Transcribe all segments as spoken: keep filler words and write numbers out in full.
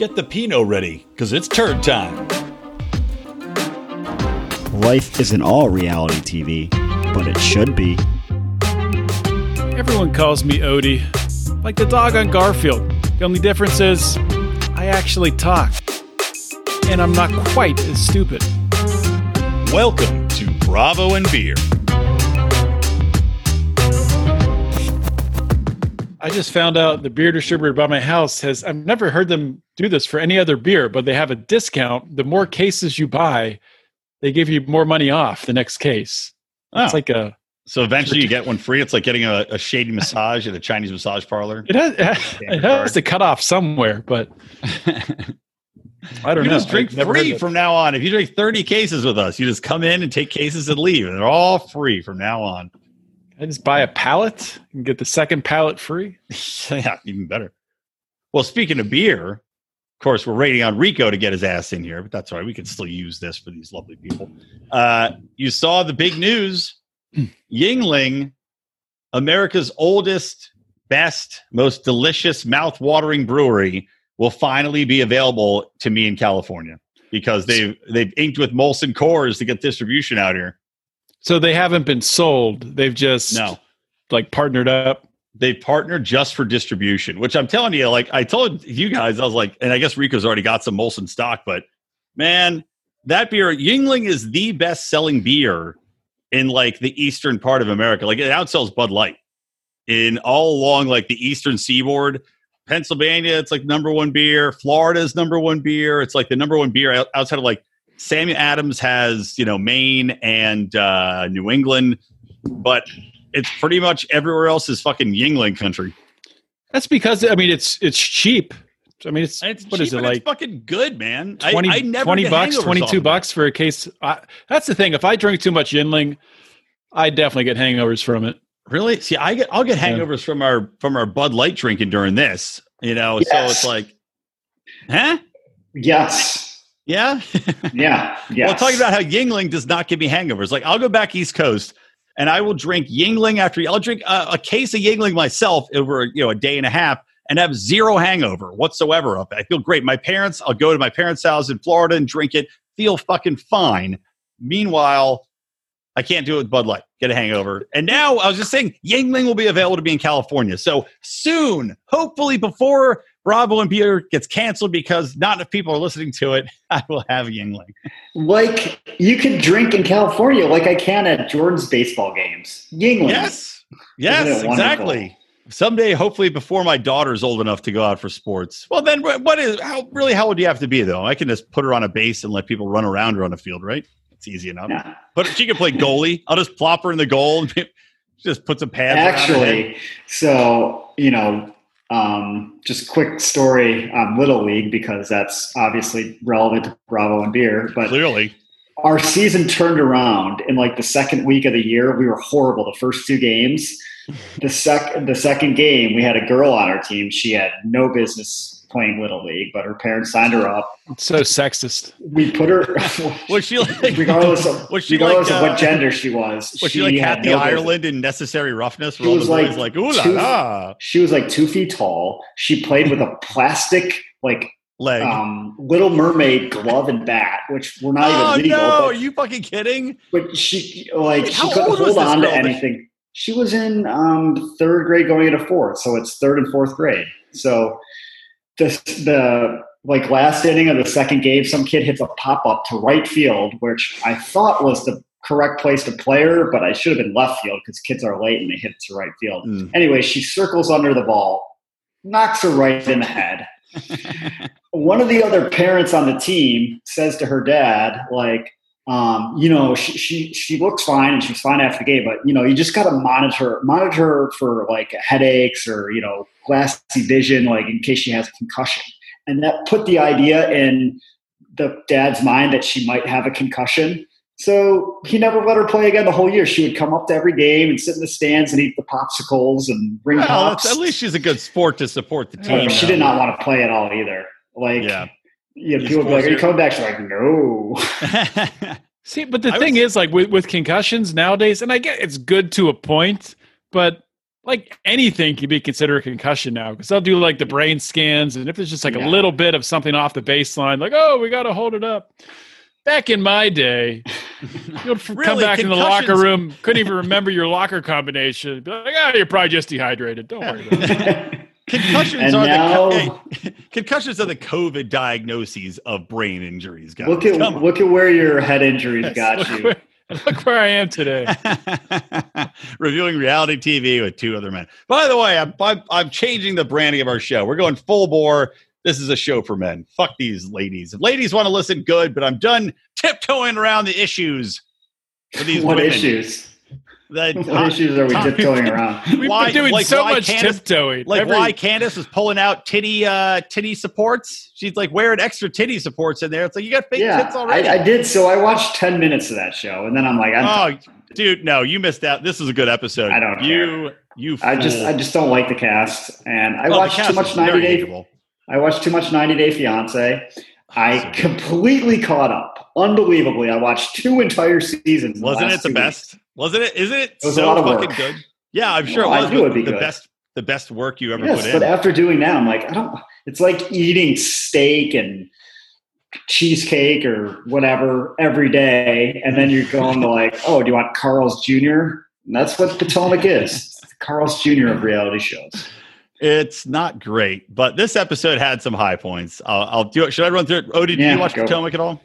Get the Pinot ready, because it's turd time. Life isn't all reality T V, but it should be. Everyone calls me Odie, like the dog on Garfield. The only difference is I actually talk, and I'm not quite as stupid. Welcome to Bravo and Beer. I just found out the beer distributor by my house has, I've never heard them do this for any other beer, but they have a discount. The more cases you buy, they give you more money off the next case. Oh. It's like a... So eventually you get one free. It's like getting a, a shady massage at a Chinese massage parlor. It has, it has, it has to cut off somewhere, but I don't you know. You just drink free from now on. If you drink thirty cases with us, you just come in and take cases and leave. And they're all free from now on. I just buy a pallet and get the second pallet free. Yeah, even better. Well, speaking of beer, of course, we're waiting on Rico to get his ass in here, but that's all right. We can still use this for these lovely people. Uh, you saw the big news. Yuengling, America's oldest, best, most delicious, mouth-watering brewery, will finally be available to me in California because they've, they've inked with Molson Coors to get distribution out here. So they haven't been sold. They've just no. like partnered up. They partnered just for distribution, which I'm telling you, like I told you guys, I was like, and I guess Rico's already got some Molson stock, but man, that beer, Yuengling is the best selling beer in like the eastern part of America. Like it outsells Bud Light in all along, like the eastern seaboard. Pennsylvania, it's like number one beer. Florida's number one beer. It's like the number one beer outside of like, Samuel Adams has, you know, Maine and uh, New England, but it's pretty much everywhere else is fucking Yuengling country. That's because I mean it's it's cheap. I mean it's, it's what cheap is it like? It's fucking good, man. twenty, I, I never twenty bucks, twenty two bucks for a case. I, that's the thing. If I drink too much Yuengling, I definitely get hangovers from it. Really? See, I get I'll get hangovers yeah. from our from our Bud Light drinking during this. You know, yes. So it's like, huh? Yes. Yeah? Yeah. Yes. Well, talking about how Yuengling does not give me hangovers. Like, I'll go back East Coast, and I will drink Yuengling after – I'll drink a, a case of Yuengling myself over, you know, a day and a half and have zero hangover whatsoever of it. I feel great. My parents – I'll go to my parents' house in Florida and drink it. Feel fucking fine. Meanwhile, I can't do it with Bud Light. Get a hangover. And now I was just saying Yuengling will be available to me in California. So soon, hopefully before – Bravo and Beer gets canceled because not enough people are listening to it. I will have Yuengling. Like you can drink in California, like I can at Jordan's baseball games. Yuengling. Yes, yes, exactly. Someday, hopefully, before my daughter's old enough to go out for sports. Well, then, what is how really? How old do you have to be though? I can just put her on a base and let people run around her on a field, right? It's easy enough. Yeah. But she can play goalie. I'll just plop her in the goal and just put some pads. Actually, so you know. Um, just quick story on Little League, because that's obviously relevant to Bravo and Beer, but clearly our season turned around in like the second week of the year. We were horrible. The first two games, the sec, the second game, we had a girl on our team. She had no business playing Little League, but her parents signed her up. It's so sexist. We put her, was she like, regardless of, was she regardless like, of uh, what gender she was, was she, she like Kathy no Ireland business. In Necessary Roughness? She was like, like ooh la two, la. She was like two feet tall. She played with a plastic, like, leg, um, Little Mermaid glove and bat, which were not oh, even legal. No, but, are you fucking kidding? But she, like, Wait, she couldn't hold on to anything. That? She was in um, third grade going into fourth, so it's third and fourth grade. So, The, the like last inning of the second game, some kid hits a pop-up to right field, which I thought was the correct place to play her, but I should have been left field because kids are late and they hit it to right field. Mm. Anyway, she circles under the ball, knocks her right in the head. One of the other parents on the team says to her dad, like, um, you know, she, she she looks fine and she's fine after the game, but, you know, you just got to monitor, monitor her for, like, headaches or, you know, glassy vision, like in case she has a concussion. And that put the idea in the dad's mind that she might have a concussion. So he never let her play again the whole year. She would come up to every game and sit in the stands and eat the popsicles and ring well, pops. At least she's a good sport to support the team. Yeah, she did not want to play at all either. Like, yeah, you know, people would be like, are you coming back? She's like, no. See, but the I thing was, is, like with, with concussions nowadays, and I get it's good to a point, but like anything can be considered a concussion now, because they'll do like the brain scans, and if there's just like yeah. a little bit of something off the baseline, like, oh, we got to hold it up. Back in my day, you'd really? come back in the locker room, couldn't even remember your locker combination. Be like, oh, you're probably just dehydrated. Don't worry about it. Concussions are, now, the, concussions are the COVID diagnoses of brain injuries, guys. Look at, look at where your head injuries yes, got look you. Where, look where I am today. Reviewing reality T V with two other men. By the way, I'm, I'm, I'm changing the branding of our show. We're going full bore. This is a show for men. Fuck these ladies. If ladies want to listen, good, but I'm done tiptoeing around the issues for these what women. Issues? The, what uh, issues are we tiptoeing around? We've why, been doing like, so much Candace, tiptoeing. Like Every, why Candace was pulling out titty uh, titty supports. She's like wearing extra titty supports in there. It's like, you got fake yeah, tits already. I, I did, so I watched ten minutes of that show, and then I'm like, I'm oh, dude, no, you missed out. This is a good episode. I don't you, care. You I just, I just don't like the cast, and I well, watched too much ninety day. I watched too much ninety day Fiancé. I completely caught up. Unbelievably, I watched two entire seasons. Wasn't it the best? Weeks. Wasn't it? Isn't it, it was so fucking good? Yeah, I'm sure well, it was. I knew it would be the good. best, the best work you ever yes, put in. But after doing that, I'm like, I don't. It's like eating steak and cheesecake or whatever every day, and then you're going to like, oh, do you want Carl's Junior? And that's what Potomac is. It's the Carl's Junior of reality shows. It's not great, but this episode had some high points. I'll, I'll do it. Should I run through it? Oh, did yeah, you watch Potomac at all?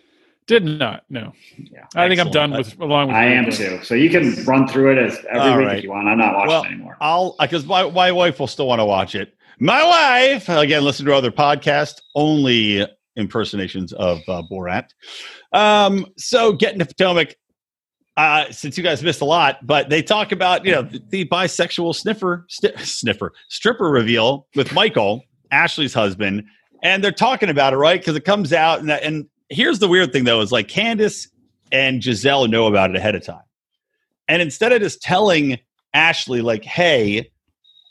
Did not. No. Yeah. I Excellent. think I'm done with along with. I am days. too. So you can run through it as every all week right. if you want. I'm not watching well, it anymore. I'll because my, my wife will still want to watch it. My wife again. Listen to other podcasts. Only impersonations of uh, Borat. Um. So getting to Potomac. Uh, since you guys missed a lot, but they talk about, you know, the, the bisexual sniffer, st- sniffer, stripper reveal with Michael, Ashley's husband, and they're talking about it, right? Because it comes out, and, and here's the weird thing, though, is like Candace and Giselle know about it ahead of time. And instead of just telling Ashley, like, hey,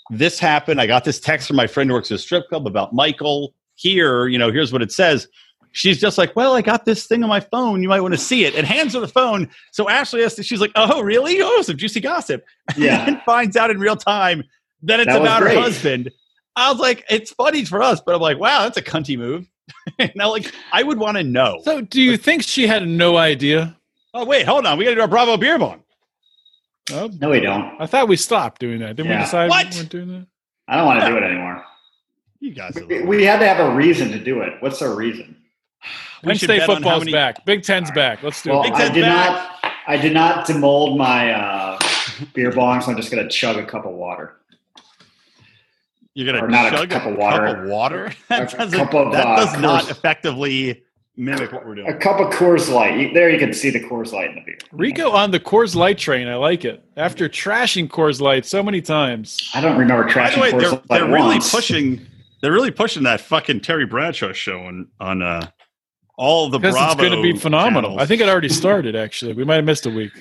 this happened, I got this text from my friend who works at a strip club about Michael here, you know, here's what it says. She's just like, well, I got this thing on my phone. You might want to see it. And hands her the phone. So Ashley has to, she's like, oh, really? Oh, some juicy gossip. Yeah. And finds out in real time that it's that about her husband. I was like, it's funny for us, but I'm like, wow, that's a cunty move. Now, like, I would want to know. So do you like, think she had no idea? Oh, wait, hold on. We got to do our Bravo beer bong. Oh, no, we don't. I thought we stopped doing that. Didn't yeah. we decide what? we weren't doing that? I don't want to yeah. do it anymore. You guys. We, we had to have a reason to do it. What's our reason? We Wednesday football's many... back. Big Ten's right. back. Let's do well, it. Big Ten's I did back. not. I did not demold my uh, beer bong, so I'm just gonna chug a cup of water. You're gonna or not chug a cup of water. Cup of water? That, cup of, that uh, does not Coors, effectively mimic what we're doing. A cup of Coors Light. There, you can see the Coors Light in the beer. Rico on the Coors Light train. I like it. After trashing Coors Light so many times, I don't remember trashing way, Coors they're, Light. They're really once. pushing. They're really pushing that fucking Terry Bradshaw show on on. Uh, All the Bravo it's going to be phenomenal. Channels. I think it already started, actually. We might have missed a week.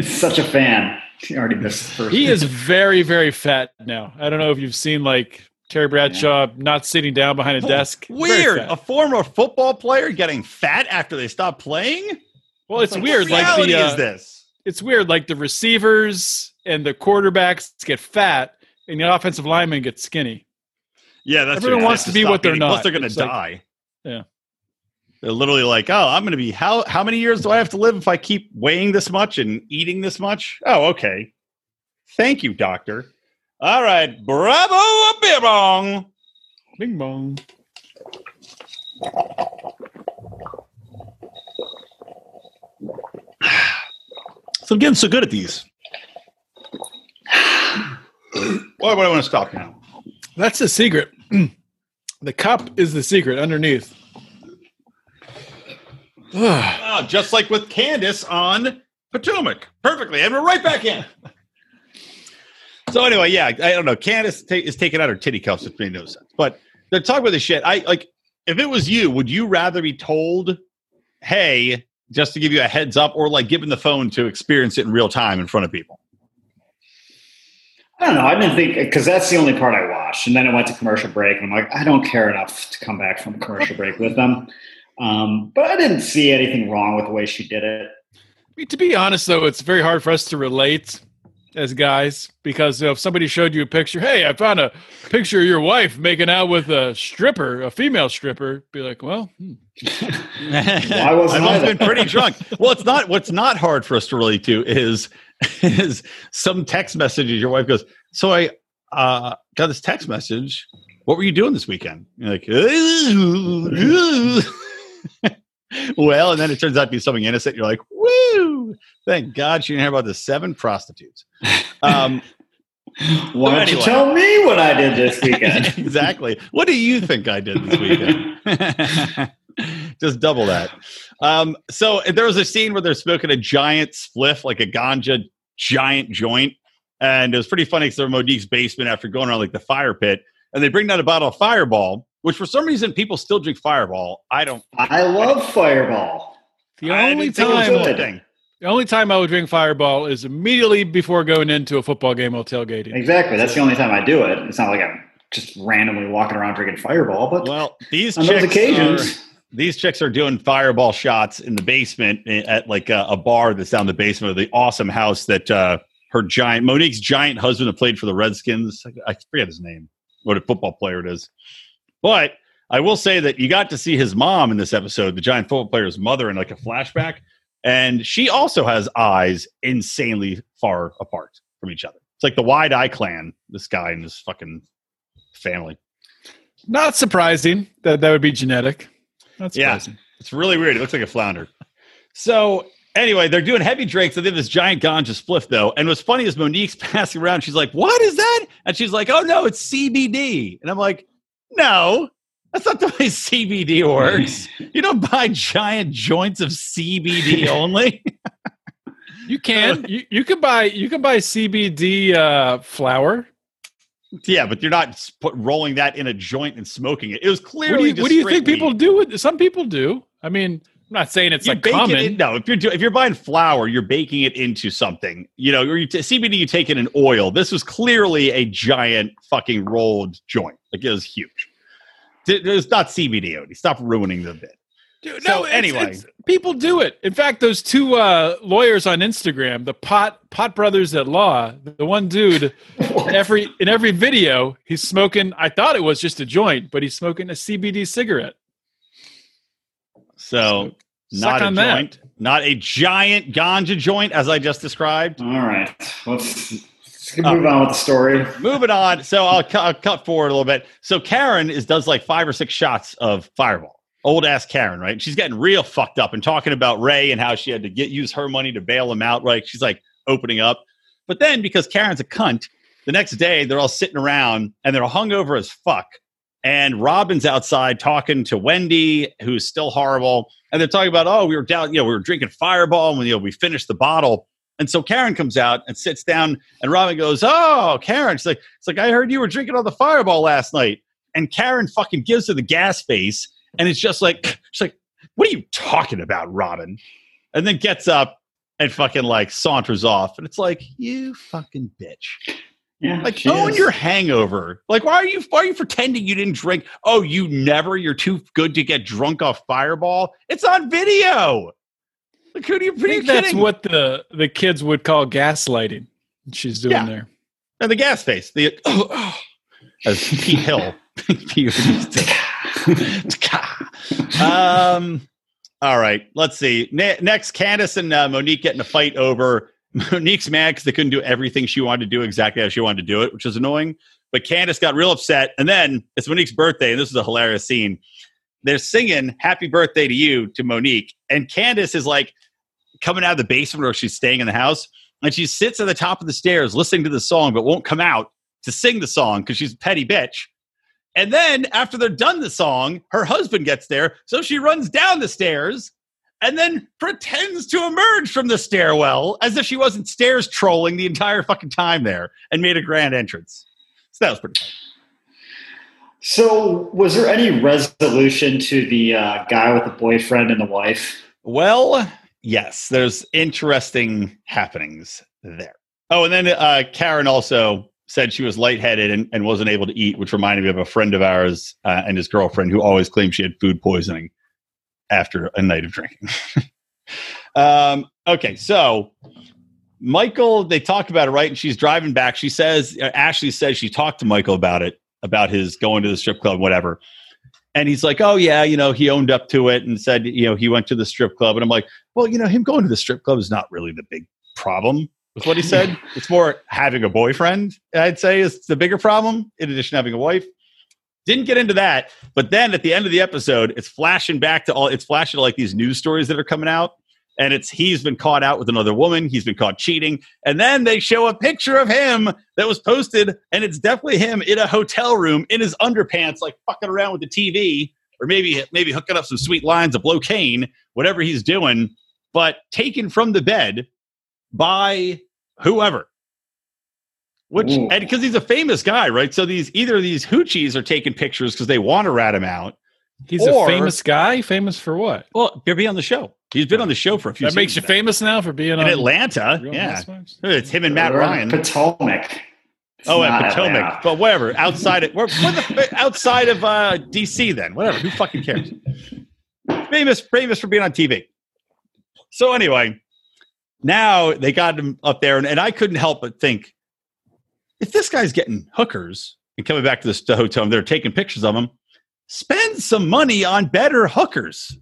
Such a fan. He already missed the first He week. Is very, very fat now. I don't know if you've seen, like, Terry Bradshaw yeah. not sitting down behind a oh, desk. Weird. A former football player getting fat after they stop playing? Well, it's like, weird. What reality like the, uh, is this? It's weird. Like, the receivers and the quarterbacks get fat, and the offensive linemen get skinny. Yeah, that's Everyone wants to be what they're not. Plus, they're going to die. Like, yeah. They're literally like, oh, I'm going to be, how how many years do I have to live if I keep weighing this much and eating this much? Oh, okay. Thank you, doctor. All right. Bravo, bing bong. Bing bong. So I'm getting so good at these. Why would I want to stop now? That's the secret. The cup is the secret underneath. Oh, just like with Candace on Potomac. Perfectly. And we're right back in. So anyway, yeah, I don't know. Candace ta- is taking out her titty cuffs, which made no sense. But they're talking about this shit. I like, if it was you, would you rather be told, hey, just to give you a heads up, or like given the phone to experience it in real time in front of people? I don't know. I didn't think, because that's the only part I watched. And then it went to commercial break. And I'm like, I don't care enough to come back from commercial break with them. Um, but I didn't see anything wrong with the way she did it. I mean, to be honest, though, it's very hard for us to relate as guys, because if somebody showed you a picture, hey, I found a picture of your wife making out with a stripper, a female stripper, be like, well, hmm. Why wasn't I've been pretty drunk. Well, it's not, what's not hard for us to relate to is, is some text messages. Your wife goes, so I uh, got this text message. What were you doing this weekend? You're like, ooh, ooh. Well, and then it turns out to be something innocent. You're like, woo! Thank God she didn't hear about the seven prostitutes. Um, Why don't anyway. you tell me what I did this weekend? Exactly. What do you think I did this weekend? Just double that. Um, so there was a scene where they're smoking a giant spliff, like a ganja giant joint. And it was pretty funny because they're in Modique's basement after going around like the fire pit. And they bring down a bottle of Fireball, which for some reason people still drink Fireball. I don't. I love Fireball. The only time, the only time I would drink Fireball is immediately before going into a football game or tailgating. Exactly. That's the only time I do it. It's not like I'm just randomly walking around drinking Fireball. But well, these on those occasions, are, these chicks are doing Fireball shots in the basement at like a, a bar that's down the basement of the awesome house that uh, her giant Monique's giant husband that played for the Redskins. I forget his name. What a football player it is. But I will say that you got to see his mom in this episode, the giant football player's mother, in like a flashback. And she also has eyes insanely far apart from each other. It's like the Wide Eye Clan, this guy and his fucking family. Not surprising that that would be genetic. Not surprising. Yeah, it's really weird. It looks like a flounder. So anyway, they're doing heavy drinks. They did this giant ganja spliff, though. And what's funny is Monique's passing around. She's like, what is that? And she's like, oh, no, it's C B D. And I'm like, no, that's not the way C B D works. You don't buy giant joints of C B D only. You can. You, you can buy you can buy C B D uh, flour. Yeah, but you're not put, rolling that in a joint and smoking it. It was clearly. What do you, what do you think people do? With, some people do. I mean, I'm not saying it's you like common. It in, no, if you're do, if you're buying flour, you're baking it into something. You know, or you t- C B D, you take it in oil. This was clearly a giant fucking rolled joint. Like it was huge. It's not C B D, Odie. Stop ruining the bit. Dude, so no, it's, anyway, it's, people do it. In fact, those two uh, lawyers on Instagram, the pot pot brothers at law, the one dude in every in every video, he's smoking. I thought it was just a joint, but he's smoking a C B D cigarette. So, so not a joint, that. not a giant ganja joint, as I just described. All right, let's. Move um, on with the story. Moving on. So I'll, cu- I'll cut forward a little bit. So Karen is does like five or six shots of Fireball. Old ass Karen, right? She's getting real fucked up and talking about Ray and how she had to get use her money to bail him out. Right? She's like opening up. But then because Karen's a cunt, the next day they're all sitting around and they're hungover as fuck. And Robin's outside talking to Wendy, who's still horrible. And they're talking about, oh, we were down, you know, we were drinking Fireball and when, you know, we finished the bottle. And so Karen comes out and sits down, and Robin goes, "Oh, Karen!" She's like, "It's like I heard you were drinking all the Fireball last night." And Karen fucking gives her the gas face, and it's just like she's like, "What are you talking about, Robin?" And then gets up and fucking like saunters off, and it's like, "You fucking bitch!" Yeah, like own is. your hangover. Like, why are you why are you pretending you didn't drink? Oh, you never. You're too good to get drunk off Fireball. It's on video. Like, who do you, who I think that's kidding? What the, the kids would call gaslighting. She's doing yeah. there. And the gas face. The, oh, oh, as Pete Hill. um, all right. Let's see. Ne- next, Candace and uh, Monique get in a fight over. Monique's mad because they couldn't do everything she wanted to do exactly how she wanted to do it, which is annoying. But Candace got real upset. And then it's Monique's birthday, and this is a hilarious scene. They're singing happy birthday to you to Monique. And Candace is like coming out of the basement where she's staying in the house. And she sits at the top of the stairs listening to the song, but won't come out to sing the song because she's a petty bitch. And then after they're done the song, her husband gets there. So she runs down the stairs and then pretends to emerge from the stairwell as if she wasn't stairs trolling the entire fucking time there and made a grand entrance. So that was pretty funny. So was there any resolution to the uh, guy with the boyfriend and the wife? Well, yes. There's interesting happenings there. Oh, and then uh, Karen also said she was lightheaded and, and wasn't able to eat, which reminded me of a friend of ours uh, and his girlfriend who always claimed she had food poisoning after a night of drinking. um, okay, so Michael, they talked about it, right? And she's driving back. She says, uh, Ashley says she talked to Michael about it, about his going to the strip club, whatever. And he's like, oh, yeah, you know, he owned up to it and said, you know, he went to the strip club. And I'm like, well, you know, him going to the strip club is not really the big problem with what he said. It's more having a boyfriend, I'd say, is the bigger problem, in addition to having a wife. Didn't get into that. But then at the end of the episode, it's flashing back to all, it's flashing to like these news stories that are coming out. And it's he's been caught out with another woman. He's been caught cheating. And then they show a picture of him that was posted. And it's definitely him in a hotel room in his underpants, like fucking around with the T V. Or maybe maybe hooking up some sweet lines of Locaine, whatever he's doing. But taken from the bed by whoever. Which, Ooh. And because he's a famous guy, right? So these either these hoochies are taking pictures because they want to rat him out. He's or, a famous guy? Famous for what? Well, he'll be on the show. He's been on the show for a few seasons. That makes you now. Famous now for being in on... In Atlanta, yeah. It's him and Matt We're Ryan. Potomac. It's oh, and Potomac. Atlanta. But whatever. Outside of, we're, we're the, outside of uh, D C then. Whatever. Who fucking cares? famous, famous for being on T V. So anyway, now they got him up there, and, and I couldn't help but think, if this guy's getting hookers and coming back to this, the hotel, and they're taking pictures of him, spend some money on better hookers.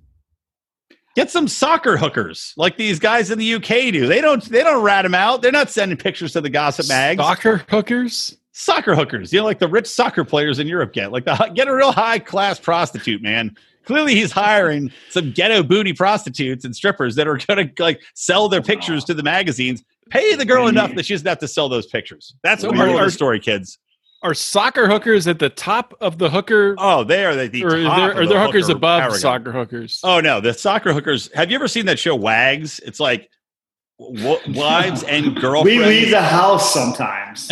Get some soccer hookers like these guys in the U K do. They don't they don't rat them out. They're not sending pictures to the gossip mags. Soccer hookers? Soccer hookers. You know, like the rich soccer players in Europe get. Like the get a real high-class prostitute, man. Clearly he's hiring some ghetto booty prostitutes and strippers that are going to like sell their pictures to the magazines. Pay the girl enough that she doesn't have to sell those pictures. That's what our story, kids. Are soccer hookers at the top of the hooker? Oh, they are the, the or top. Are there, are there the hookers hooker above paragon. Soccer hookers? Oh, no. The soccer hookers. Have you ever seen that show, Wags? It's like w- wives and girlfriends. We leave the house sometimes.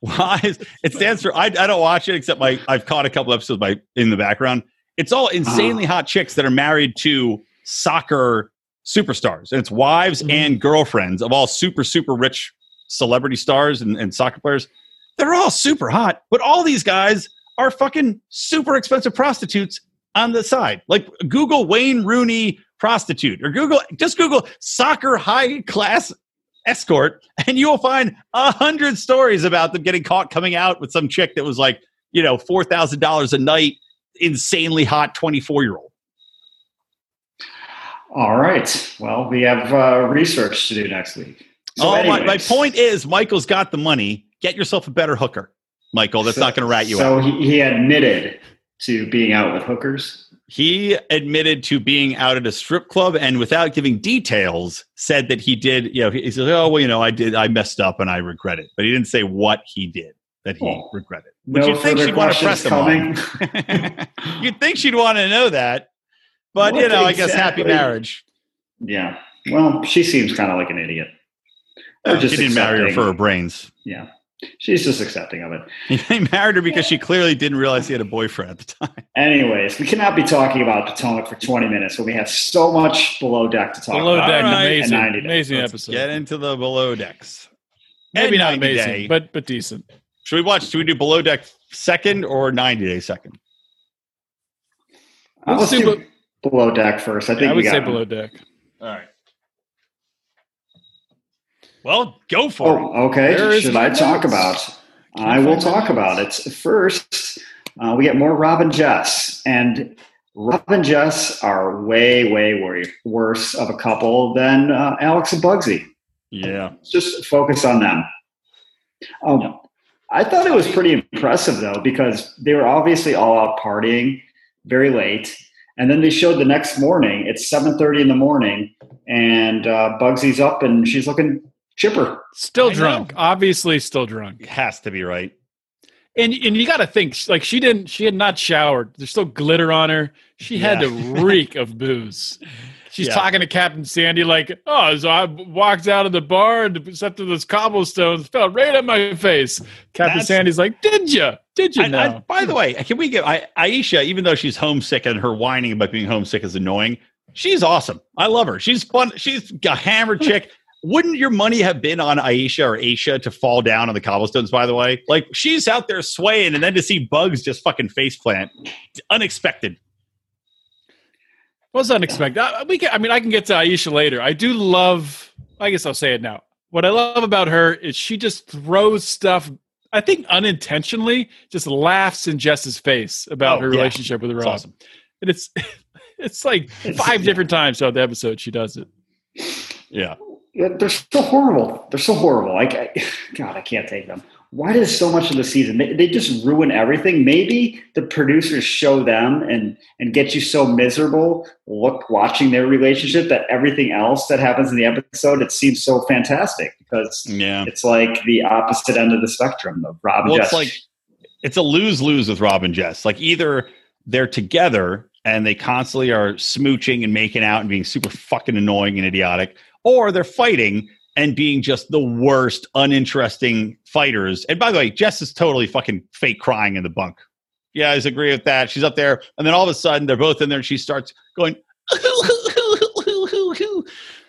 Wives. It stands for, I, I don't watch it except my, I've caught a couple episodes by, in the background. It's all insanely uh. hot chicks that are married to soccer superstars. And it's wives mm-hmm. and girlfriends of all super, super rich celebrity stars and, and soccer players. They're all super hot, but all these guys are fucking super expensive prostitutes on the side. Like Google Wayne Rooney prostitute or Google, just Google soccer high class escort. And you will find a hundred stories about them getting caught coming out with some chick that was like, you know, four thousand dollars a night, insanely hot twenty-four year old. All right. Well, we have uh, research to do next week. So oh, my, my point is Michael's got the money. Get yourself a better hooker, Michael. That's so, not going to rat you so out. So he, he admitted to being out with hookers. He admitted to being out at a strip club, and without giving details, said that he did. You know, he, he says, "Oh, well, you know, I did. I messed up, and I regret it." But he didn't say what he did that he oh, regretted. Would no you think she'd want to press him on? You'd think she'd want to know that, but what you know, exactly? I guess happy marriage. Yeah. Well, she seems kind of like an idiot. Or just she didn't accepting. Marry her for her brains. Yeah. She's just accepting of it. He married her because she clearly didn't realize he had a boyfriend at the time. Anyways, we cannot be talking about Potomac for twenty minutes when we have so much Below Deck to talk below about. Below Deck, right. Amazing, amazing episode. Get into the Below Decks. Maybe not amazing, day. but but decent. Should we watch? Should we do Below Deck second or ninety day second? Let's, Let's do be- Below Deck first. I think yeah, I would we got say it. Below Deck. All right. Well, go for oh, it. Okay. Should I talk about it? I will talk about it. First, uh, we get more Rob and Jess. And Rob and Jess are way, way, way worse of a couple than uh, Alex and Bugsy. Yeah. Just focus on them. Um, yeah. I thought it was pretty impressive, though, because they were obviously all out partying very late. And then they showed the next morning. It's seven thirty in the morning. And uh, Bugsy's up and she's looking... Chipper. Still I drunk. Know. Obviously still drunk. Has to be, right? And and you got to think, like, she didn't, she had not showered. There's still glitter on her. She yeah. had to reek of booze. She's yeah. talking to Captain Sandy like, oh, so I walked out of the bar and stepped through those cobblestones, fell right on my face. Captain That's, Sandy's like, did you? Did you know? By the way, can we get, I, Aisha, even though she's homesick and her whining about being homesick is annoying, she's awesome. I love her. She's fun. She's a hammered chick. Wouldn't your money have been on Aisha or Aisha to fall down on the cobblestones, by the way? Like, she's out there swaying, and then to see Bugs just fucking faceplant. Unexpected. It was unexpected. I, we can, I mean, I can get to Aisha later. I do love, I guess I'll say it now. What I love about her is she just throws stuff, I think unintentionally, just laughs in Jess's face about oh, her yeah. relationship with Rob. It's awesome. And it's it's like five yeah. different times throughout the episode she does it. Yeah. Yeah, they're so horrible. They're so horrible. Like, I, God, I can't take them. Why does so much of the season? They, they just ruin everything. Maybe the producers show them and, and get you so miserable look watching their relationship that everything else that happens in the episode, it seems so fantastic because yeah. it's like the opposite end of the spectrum of Rob and well, Jess. It's like it's a lose-lose with Rob and Jess. Like either they're together and they constantly are smooching and making out and being super fucking annoying and idiotic, or they're fighting and being just the worst, uninteresting fighters. And by the way, Jess is totally fucking fake crying in the bunk. Yeah, I agree with that. She's up there. And then all of a sudden, they're both in there, and she starts going, it's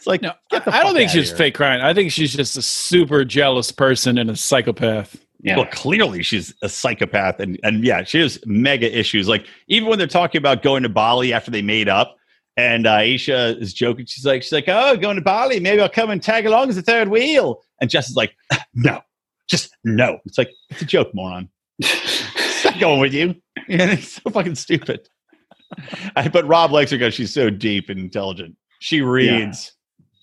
like, no, get the I fuck don't think she's here. Fake crying. I think she's just a super jealous person and a psychopath. Yeah. Well, clearly she's a psychopath. And, and yeah, she has mega issues. Like, even when they're talking about going to Bali after they made up, and uh, Aisha is joking. She's like, she's like, oh, going to Bali. Maybe I'll come and tag along as the third wheel. And Jess is like, no, just no. It's like, it's a joke, moron. It's not going with you. And it's so fucking stupid. I, but Rob likes her because she's so deep and intelligent. She reads.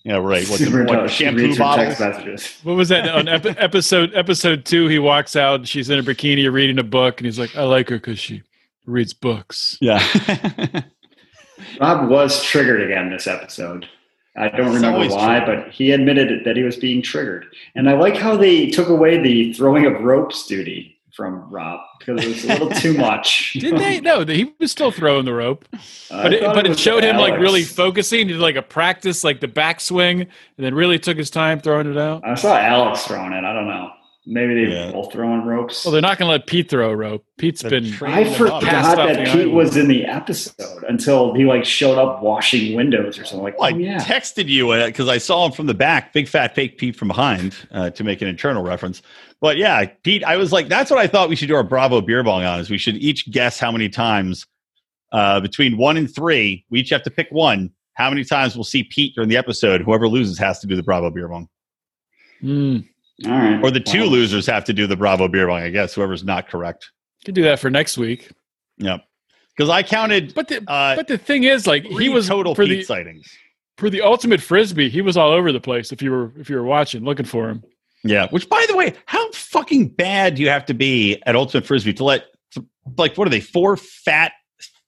Yeah, yeah right. What's the, what, shampoo bottles? What was that? On ep- episode episode two, he walks out. And she's in a bikini reading a book. And he's like, I like her because she reads books. Yeah. Rob was triggered again this episode. I don't it's remember why, true. But he admitted that he was being triggered. And I like how they took away the throwing of ropes duty from Rob because it was a little too much. Didn't they? No, he was still throwing the rope. Uh, but it, but it, it showed Alex. him like really focusing. He did like a practice, like the backswing, and then really took his time throwing it out. I saw Alex throwing it. I don't know. Maybe they yeah. were both throwing ropes. Well, they're not going to let Pete throw a rope. Pete's the been. I forgot that Pete island. was in the episode until he like showed up washing windows or something like. Well, oh, I yeah. texted you because I saw him from the back, big fat fake Pete from behind uh, to make an internal reference. But yeah, Pete, I was like, that's what I thought we should do our Bravo beer bong on. Is we should each guess how many times uh, between one and three, we each have to pick one. How many times we'll see Pete during the episode? Whoever loses has to do the Bravo beer bong. Hmm. All right. Or the two wow. losers have to do the Bravo beer bong, I guess, whoever's not correct. Could do that for next week. Yep. Because I counted. But the, uh, but the thing is, like, he was total for Pete the, sightings. For the ultimate Frisbee, he was all over the place if you were if you were watching, looking for him. Yeah. Which, by the way, how fucking bad do you have to be at Ultimate Frisbee to let, like, what are they, four fat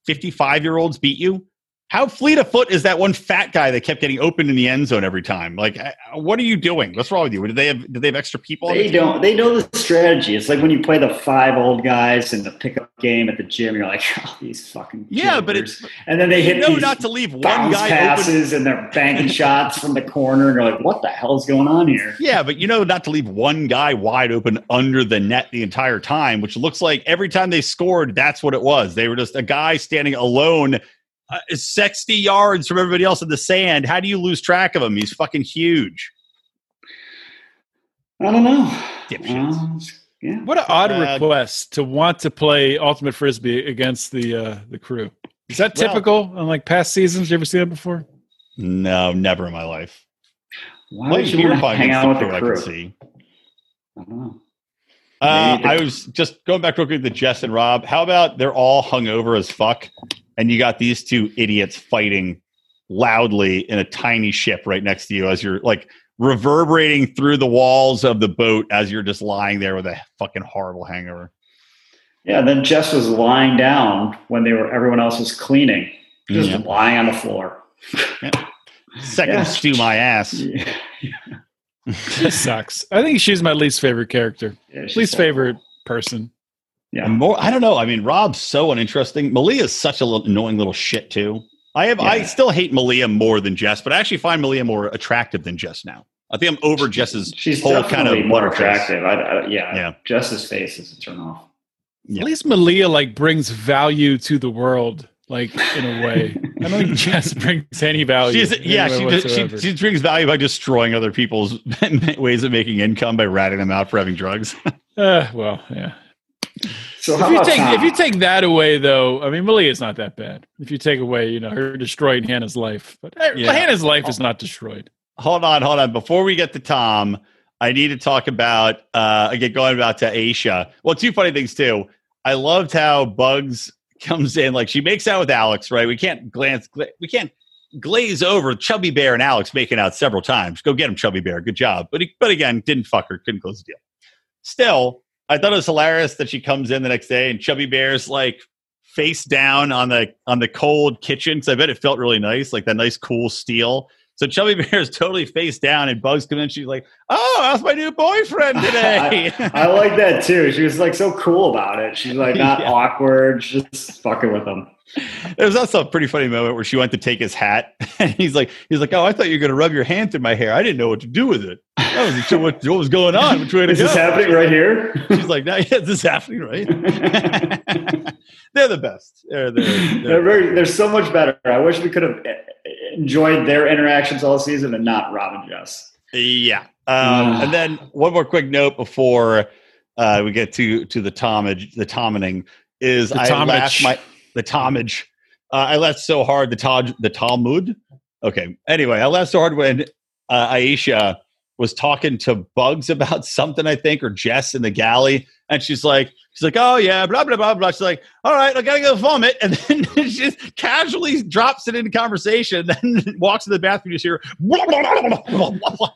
fifty-five-year-olds beat you? How fleet of foot is that one fat guy that kept getting open in the end zone every time? Like, what are you doing? What's wrong with you? Do they have? Do they have extra people? They don't. They know the strategy. It's like when you play the five old guys in the pickup game at the gym. You're like, oh, these fucking yeah, but it's and then they hit no not to leave one guy passes open. And they're banking shots from the corner, and you're like, what the hell's going on here? Yeah, but you know not to leave one guy wide open under the net the entire time, which looks like every time they scored, that's what it was. They were just a guy standing alone. Uh, sixty yards from everybody else in the sand. How do you lose track of him? He's fucking huge. I don't know. Um, yeah. What an odd uh, request to want to play Ultimate Frisbee against the uh, the crew. Is that typical well, on like past seasons? You ever seen that before? No, never in my life. Why would you want to hang out with the crew? I can see. I don't know. Uh, I was just going back real quick to Jess and Rob. How about they're all hungover as fuck? And you got these two idiots fighting loudly in a tiny ship right next to you as you're like reverberating through the walls of the boat as you're just lying there with a fucking horrible hangover. Yeah. And then Jess was lying down when they were, everyone else was cleaning, just yeah. lying on the floor. Yeah. Second yeah. stew my ass. Yeah. She sucks. I think she's my least favorite character, yeah, least so favorite cool. person. Yeah, more, I don't know. I mean, Rob's so uninteresting. Malia's such an annoying little shit, too. I have, yeah. I still hate Malia more than Jess, but I actually find Malia more attractive than Jess now. I think I'm over Jess's She's whole kind of more attractive. I, I, yeah, yeah, Jess's face is a turn off. Yeah. At least Malia like brings value to the world, like in a way. I don't think Jess brings any value. She's, yeah, she, does, she she brings value by destroying other people's ways of making income by ratting them out for having drugs. uh, well, yeah. So if you take Tom? if you take that away, though, I mean, Malia's not that bad. If you take away, you know, her destroying Hannah's life, but yeah. Hannah's life is not destroyed. hold on, hold on. Before we get to Tom, I need to talk about, uh, again, going back to Aisha. Well, two funny things, too. I loved how Bugs comes in. Like, she makes out with Alex, right? We can't glance, gla- we can't glaze over Chubby Bear and Alex making out several times. Go get him, Chubby Bear. Good job. But, he, but again, didn't fuck her. Couldn't close the deal. Still, I thought it was hilarious that she comes in the next day and Chubby Bear's, like, face down on the on the cold kitchen. So I bet it felt really nice, like that nice, cool steel. So Chubby Bear is totally face down, and Bugs comes in. She's like, "Oh, how's my new boyfriend today?" I, I like that too. She was like so cool about it. She's like not yeah. awkward, just fucking with him. There was also a pretty funny moment where she went to take his hat, and he's like, "He's like, oh, I thought you were going to rub your hand through my hair. I didn't know what to do with it. I wasn't sure what, what was going on. Which way to is go? This happening right here?" She's like, "No, yeah, this is happening right." They're the best. They're they're they're, they're, very, they're so much better. I wish we could have enjoyed their interactions all season and not Rob and Jess. Yeah. Um, and then one more quick note before uh, we get to to the tomage, the toming is the I tomage. laughed my the tomage. Uh, I laughed so hard the taj, the Talmud. Okay. Anyway, I laughed so hard when uh, Aisha was talking to Bugs about something, I think, or Jess in the galley, and she's like. She's like, oh, yeah, blah, blah, blah, blah. She's like, all right, I got to go vomit. And then she just casually drops it into conversation and then walks in the bathroom. You just hear, blah, blah, blah, blah, blah, blah.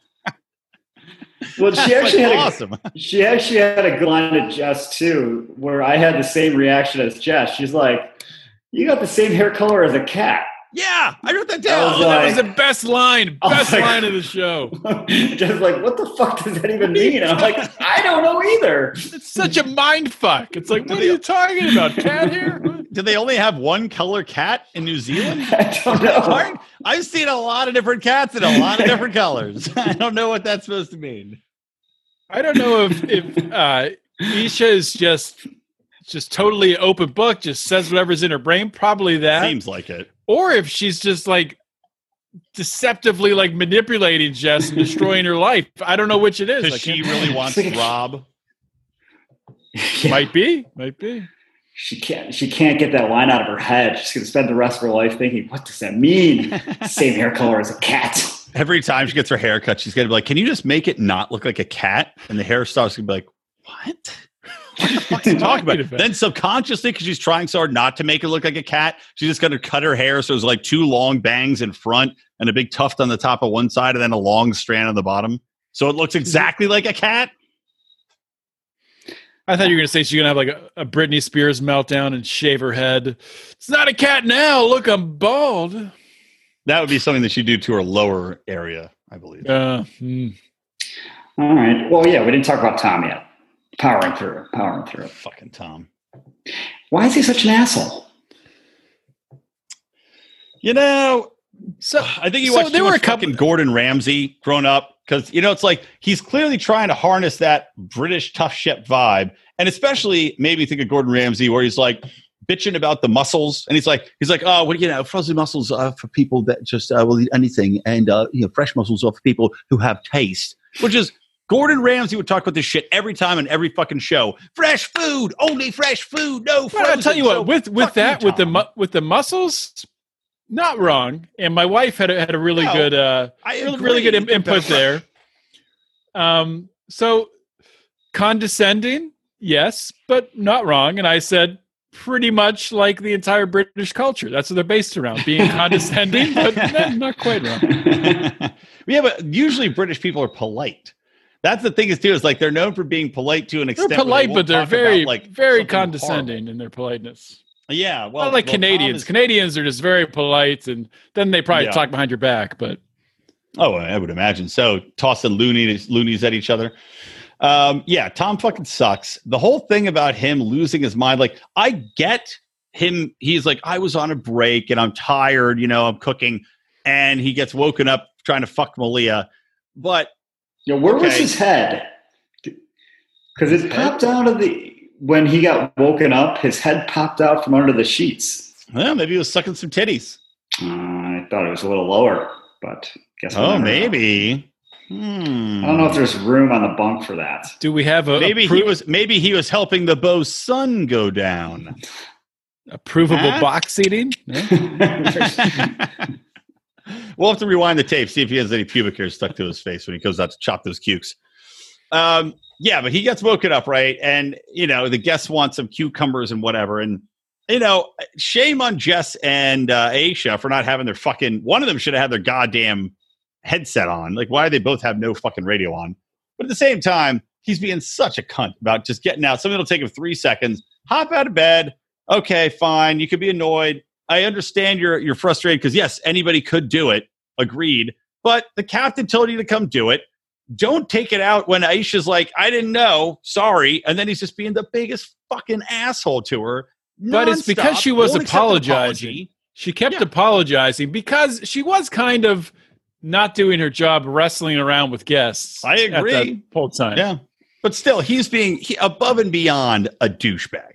Well, she actually, like had awesome. a, she actually had a good line to Jess, too, where I had the same reaction as Jess. She's like, you got the same hair color as a cat. Yeah, I wrote that down. Was oh, like, that was the best line, best like, line of the show. Just like, what the fuck does that even mean? I'm like, I don't know either. It's such a mind fuck. It's like, what are you talking about? Cat hair? Do they only have one color cat in New Zealand? I don't know. I've seen a lot of different cats in a lot of different colors. I don't know what that's supposed to mean. I don't know if if uh, Isha is just just totally open book, just says whatever's in her brain. Probably that seems like it. Or if she's just like deceptively like manipulating Jess and destroying her life. I don't know which it is. Does like, she really wants Rob? Yeah. Might be. Might be. She can't she can't get that line out of her head. She's gonna spend the rest of her life thinking, what does that mean? Same hair color as a cat. Every time she gets her hair cut, she's gonna be like, can you just make it not look like a cat? And the hairstylist gonna be like, what? What the talk about? about? Then subconsciously, because she's trying so hard not to make it look like a cat, she's just going to cut her hair so it's like two long bangs in front and a big tuft on the top of one side and then a long strand on the bottom. So it looks exactly like a cat. I thought you were going to say she's going to have like a, a Britney Spears meltdown and shave her head. It's not a cat now. Look, I'm bald. That would be something that she'd do to her lower area, I believe. Uh, mm. All right. Well, yeah, we didn't talk about Tom yet. Powering through, powering through. Fucking Tom. Why is he such an asshole? You know, so I think he watched so there too were much a couple fucking Gordon Ramsay grown up because, you know, it's like he's clearly trying to harness that British tough shit vibe. And especially made me think of Gordon Ramsay where he's like bitching about the mussels. And he's like, he's like, oh, well, you know, frozen mussels are for people that just uh, will eat anything. And, uh, you know, fresh mussels are for people who have taste, which is. Gordon Ramsay would talk about this shit every time on every fucking show. Fresh food, only fresh food, no frozen. Well, I'll tell you what, with with that, with the with the mussels, not wrong. And my wife had a, had a really no, good, uh, really good input there. Um, so condescending, yes, but not wrong. And I said pretty much like the entire British culture. That's what they're based around, being condescending, but no, not quite wrong. Yeah, but usually British people are polite. That's the thing is too is like they're known for being polite to an extent. They're polite, they but they're very, like very condescending horrible. in their politeness. Yeah, well, not like well, Canadians. Is, Canadians are just very polite, and then they probably yeah. talk behind your back. But oh, I would imagine so. Tossing loonies, loonies at each other. Um, yeah, Tom fucking sucks. The whole thing about him losing his mind. Like I get him. He's like, I was on a break and I'm tired. You know, I'm cooking, and he gets woken up trying to fuck Malia, but. Yeah, where okay. was his head? Because it popped out of the when he got woken up. His head popped out from under the sheets. Well, maybe he was sucking some titties. Uh, I thought it was a little lower, but guess what? Oh, maybe. Hmm. I don't know if there's room on the bunk for that. Do we have a maybe? A pro- he was maybe he was helping the beau's son go down. A provable huh? box eating. No? We'll have to rewind the tape, see if he has any pubic hair stuck to his face when he goes out to chop those cukes. Um, yeah, but he gets woken up, right? And, you know, the guests want some cucumbers and whatever. And, you know, shame on Jess and uh, Aisha for not having their fucking... One of them should have had their goddamn headset on. Like, why do they both have no fucking radio on? But at the same time, he's being such a cunt about just getting out. Something that'll take him three seconds. Hop out of bed. Okay, fine. You could be annoyed. I understand you're you're frustrated because, yes, anybody could do it. Agreed. But the captain told you to come do it. Don't take it out when Aisha's like, I didn't know. Sorry. And then he's just being the biggest fucking asshole to her. Non-stop. But it's because she was Won't apologizing. She kept yeah. apologizing because she was kind of not doing her job, wrestling around with guests. I agree. At the whole time. Yeah. But still, he's being he, above and beyond a douchebag.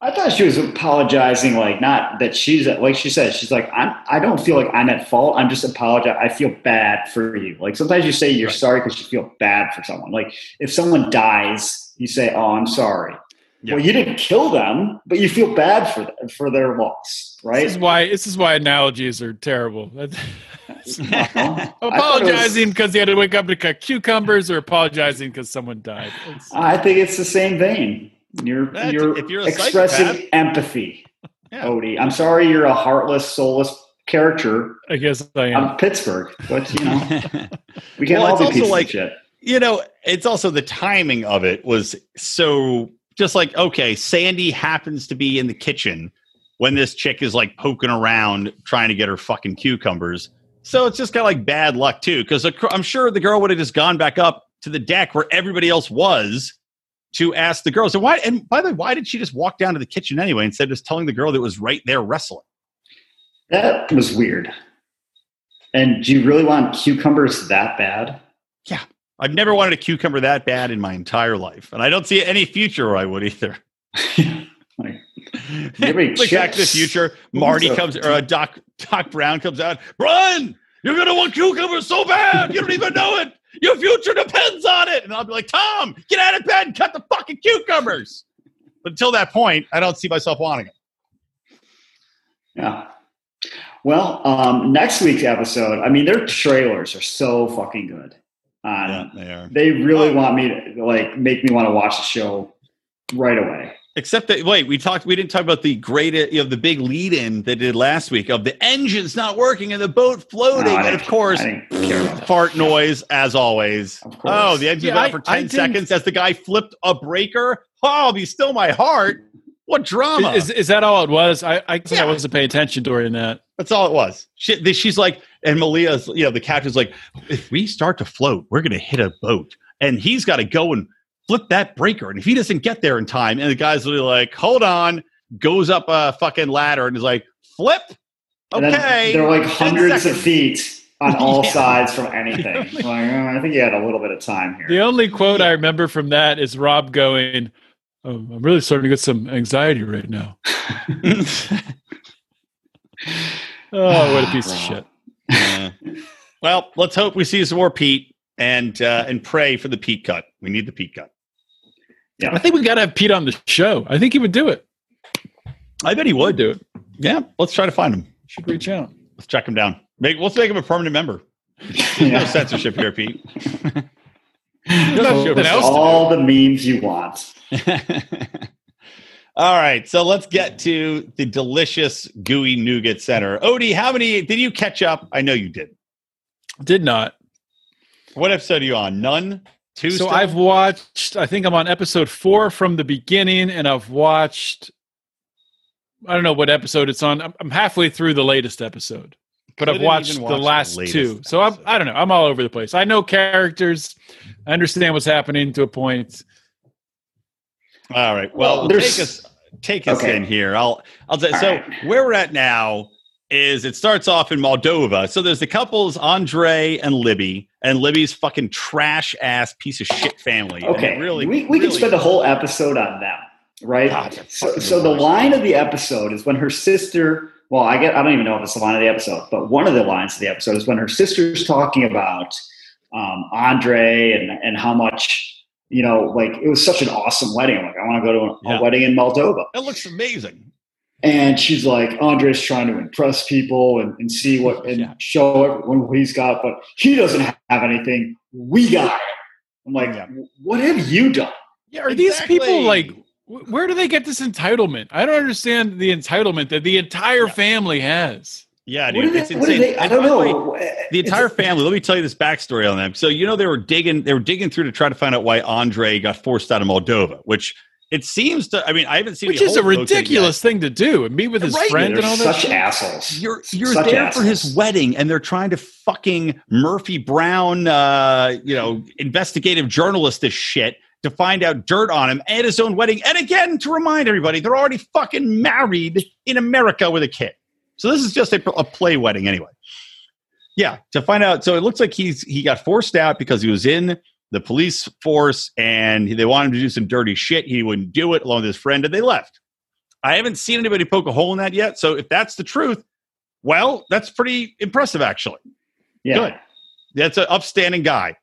I thought she was apologizing, like, not that she's, like she said, she's like, I'm, I don't feel like I'm at fault. I'm just apologizing. I feel bad for you. Like, sometimes you say you're right. sorry because you feel bad for someone. Like, if someone dies, you say, oh, I'm sorry. Yeah. Well, you didn't kill them, but you feel bad for them, for their loss, right? This is why, this is why analogies are terrible. Well, apologizing because you had to wake up to cut cucumbers or apologizing because someone died. It's, I think it's the same vein. You're yeah, you're, if you're expressing psychopath. Empathy, yeah. Odie. I'm sorry you're a heartless, soulless character. I guess I am. I'm Pittsburgh, but you know, we can well, all be pieces like, of shit. You know, it's also the timing of it was so just like, okay, Sandy happens to be in the kitchen when this chick is like poking around trying to get her fucking cucumbers. So it's just kind of like bad luck too, because I'm sure the girl would have just gone back up to the deck where everybody else was. To ask the girls, and why? And by the way, why did she just walk down to the kitchen anyway instead of just telling the girl that was right there wrestling? That was weird. And do you really want cucumbers that bad? Yeah, I've never wanted a cucumber that bad in my entire life, and I don't see any future where I would either. Like, like Back to the Future, Marty comes or uh, Doc Doc Brown comes out. Brian, you're gonna want cucumbers so bad you don't even know it. Your future depends on it. And I'll be like, Tom, get out of bed and cut the fucking cucumbers. But until that point, I don't see myself wanting it. Yeah. Well, um, next week's episode, I mean, their trailers are so fucking good. Um, yeah, they are. They really want me to, like, make me want to watch the show right away. Except that, wait, we talked. We didn't talk about the great, you know, the big lead-in they did last week of the engine's not working and the boat floating, no, and of course, fart noise as always. Of course. Oh, the engine's yeah, out for ten I seconds as the guy flipped a breaker. Oh, be still my heart. What drama? Is, is that all it was? I I, yeah. I wasn't paying attention during that. That's all it was. She, she's like, and Malia's, you know, the captain's like, if we start to float, we're gonna hit a boat, and he's got to go and flip that breaker. And if he doesn't get there in time, and the guy's really like, hold on, goes up a fucking ladder and is like, flip. Okay. They're like hundreds of feet on all yeah. sides from anything. Like, oh, I think you had a little bit of time here. The only quote I remember from that is Rob going, oh, I'm really starting to get some anxiety right now. Oh, what a piece of shit. Uh, well, let's hope we see some more Pete and, uh, and pray for the Pete cut. We need the Pete cut. Yeah, I think we got to have Pete on the show. I think he would do it. I bet he would do it. Yeah, let's try to find him. Should reach out. Let's track him down. Make, let's make him a permanent member. Yeah. No censorship here, Pete. No, all the memes you want. All right, so let's get to the delicious gooey nougat center. Odie, how many did you catch up? I know you did. Did not. What episode are you on? None? Two so still? I've watched, I think I'm on episode four from the beginning, and I've watched, I don't know what episode it's on. I'm, I'm halfway through the latest episode, but I've watched watch the last the two. Episode. So I'm, I don't know. I'm all over the place. I know characters. I understand what's happening to a point. All right. Well, well take us take us okay. in here. I'll I'll say, so right. Where we're at now is it starts off in Moldova. So there's the couples, Andre and Libby, and Libby's fucking trash-ass piece of shit family. Okay, and really, we, we really could spend a whole episode on them, right? God, so so the line of the episode is when her sister, well, I get, I don't even know if it's the line of the episode, but one of the lines of the episode is when her sister's talking about um, Andre and, and how much, you know, like, it was such an awesome wedding. I'm like, I want to go to a yeah. wedding in Moldova. That looks amazing. And she's like, Andre's trying to impress people and, and see what, and yeah. show everyone what he's got, but he doesn't have anything. We got it. I'm like, yeah. what have you done? Yeah, are exactly. these people like, where do they get this entitlement? I don't understand the entitlement that the entire yeah. family has. Yeah, dude, it's they, insane. I don't know. Way, the entire it's, family. Let me tell you this backstory on them. So you know they were digging, they were digging through to try to find out why Andre got forced out of Moldova, which it seems to. I mean, I haven't seen. Which is a ridiculous thing to do and meet with his right, friend and all that. Such assholes. You're you're such there assholes. For his wedding, and they're trying to fucking Murphy Brown, uh, you know, investigative journalist this shit to find out dirt on him at his own wedding, and again to remind everybody they're already fucking married in America with a kid. So this is just a, a play wedding anyway. Yeah, to find out. So it looks like he's he got forced out because he was in the police force and they wanted him to do some dirty shit. He wouldn't do it along with his friend and they left. I haven't seen anybody poke a hole in that yet. So if that's the truth, well, that's pretty impressive, actually. Yeah. Good. That's an upstanding guy.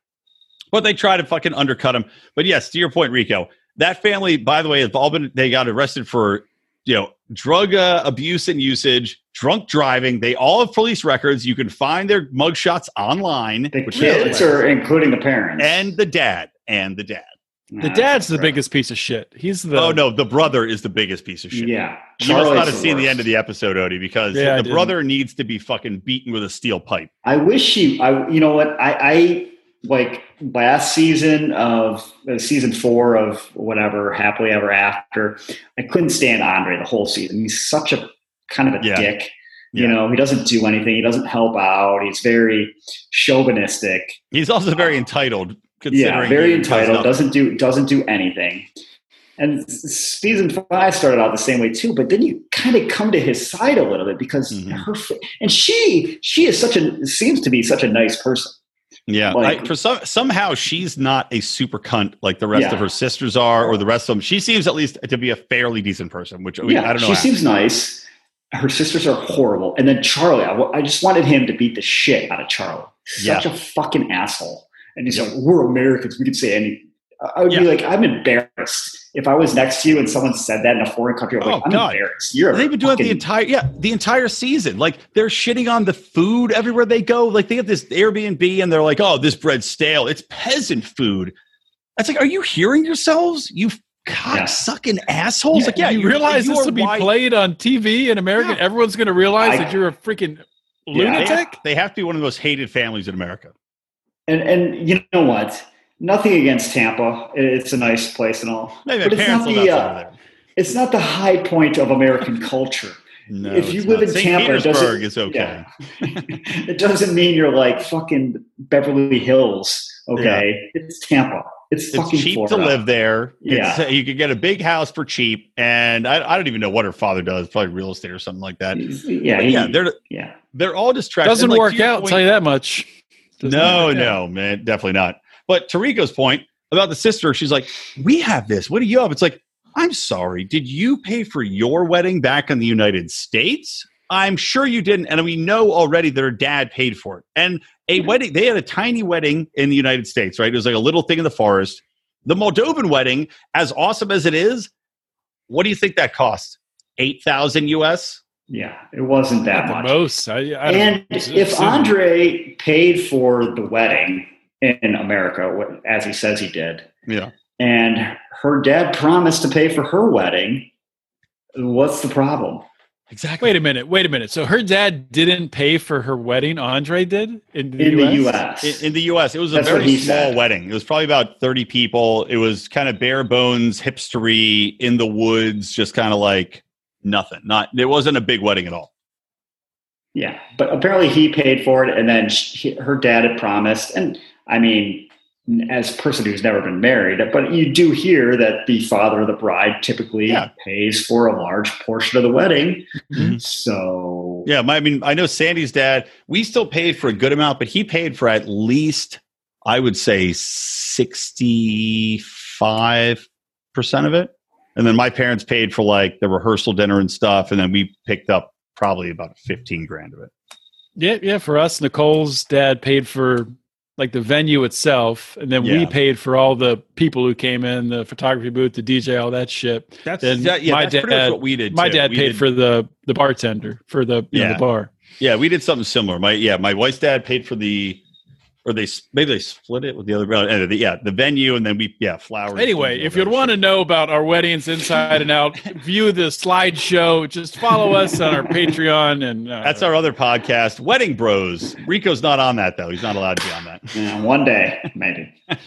But they try to fucking undercut him. But yes, to your point, Rico, that family, by the way, have all been, they got arrested for, you know, drug uh, abuse and usage, drunk driving. They all have police records. You can find their mugshots online. The kids are including the parents. And the dad. And the dad. Nah, the dad's the, the biggest piece of shit. He's the... Oh, no. The brother is the biggest piece of shit. Yeah. You Charlie's must not have the seen worst. The end of the episode, Odie, because yeah, the brother needs to be fucking beaten with a steel pipe. I wish he... I, you know what? I... I like last season of uh, season four of whatever, Happily Ever After, I couldn't stand Andre the whole season. He's such a kind of a yeah. dick, you yeah. know, he doesn't do anything. He doesn't help out. He's very chauvinistic. He's also very uh, entitled. Considering yeah. Very entitled. Doesn't do, doesn't do anything. And season five started out the same way too, but then you kind of come to his side a little bit because mm-hmm. her, and she, she is such a, seems to be such a nice person. Yeah, like, I, for some somehow she's not a super cunt like the rest yeah. of her sisters are, or the rest of them. She seems at least to be a fairly decent person, which we, yeah, I don't know. She how. seems nice. Her sisters are horrible, and then Charlie. I, I just wanted him to beat the shit out of Charlie. Such yeah. a fucking asshole. And he's yeah. like, "We're Americans. We can say anything." I would yeah. be like, "I'm embarrassed." If I was next to you and someone said that in a foreign country, I'm, oh, like, I'm God. embarrassed. You're They've been doing fucking- it the entire yeah, the entire season. Like they're shitting on the food everywhere they go. Like they have this Airbnb and they're like, "Oh, this bread's stale. It's peasant food." It's like, are you hearing yourselves? You cocksucking yeah. assholes! Yeah, like, yeah, you, you realize you this will be wide- played on T V in America. Yeah. Everyone's going to realize I, that you're a freaking yeah, lunatic. They have to be one of the most hated families in America. And and you know what? Nothing against Tampa. It's a nice place and all. Maybe but it's not, the, uh, there. it's not the high point of American culture. No, if you live not. in Saint Tampa, it doesn't, is okay. yeah. it doesn't mean you're like fucking Beverly Hills. Okay. Yeah. It's Tampa. It's, it's fucking cheap Florida. to live there. It's, yeah. You could get a big house for cheap. And I, I don't even know what her father does. Probably real estate or something like that. Yeah. He, yeah. They're, yeah. They're all distracted. Doesn't like, work out. Point, tell you that much. Doesn't no, no, man. Definitely not. But to Rico's point about the sister, she's like, "We have this. What do you have?" It's like, I'm sorry. Did you pay for your wedding back in the United States? I'm sure you didn't. And we know already that her dad paid for it. And a wedding, they had a tiny wedding in the United States, right? It was like a little thing in the forest. The Moldovan wedding, as awesome as it is, what do you think that cost? eight thousand U S? Yeah, it wasn't that much. Most. I, I and if Andre paid for the wedding in America, as he says he did. Yeah. And her dad promised to pay for her wedding. What's the problem? Exactly. Wait a minute. Wait a minute. So her dad didn't pay for her wedding. Andre did in the in U S. The U S. In, in the U S. It was That's a very small said. wedding. It was probably about thirty people. It was kind of bare bones, hipstery, in the woods, just kind of like nothing. Not. It wasn't a big wedding at all. Yeah. But apparently he paid for it. And then she, her dad had promised. And I mean, as a person who's never been married, but you do hear that the father of the bride typically yeah. pays for a large portion of the wedding. Mm-hmm. So yeah, I mean, I know Sandy's dad, we still paid for a good amount, but he paid for at least, I would say sixty-five percent of it. And then my parents paid for like the rehearsal dinner and stuff. And then we picked up probably about fifteen grand of it. Yeah. Yeah. For us, Nicole's dad paid for like the venue itself, and then yeah. we paid for all the people who came in, the photography booth, the D J, all that shit. That's that, yeah, my that's dad, pretty much what we did. My too. dad we paid did, for the the bartender for the yeah. know, the bar. Yeah, we did something similar. My yeah, my wife's dad paid for the, or they maybe they split it with the other brother. Yeah, the venue, and then we yeah flowers. Anyway, if you'd want to know about our weddings inside and out, view the slideshow. Just follow us on our Patreon, and uh, that's our other podcast, Wedding Bros. Rico's not on that though; he's not allowed to be on that. Yeah, one day, maybe. um,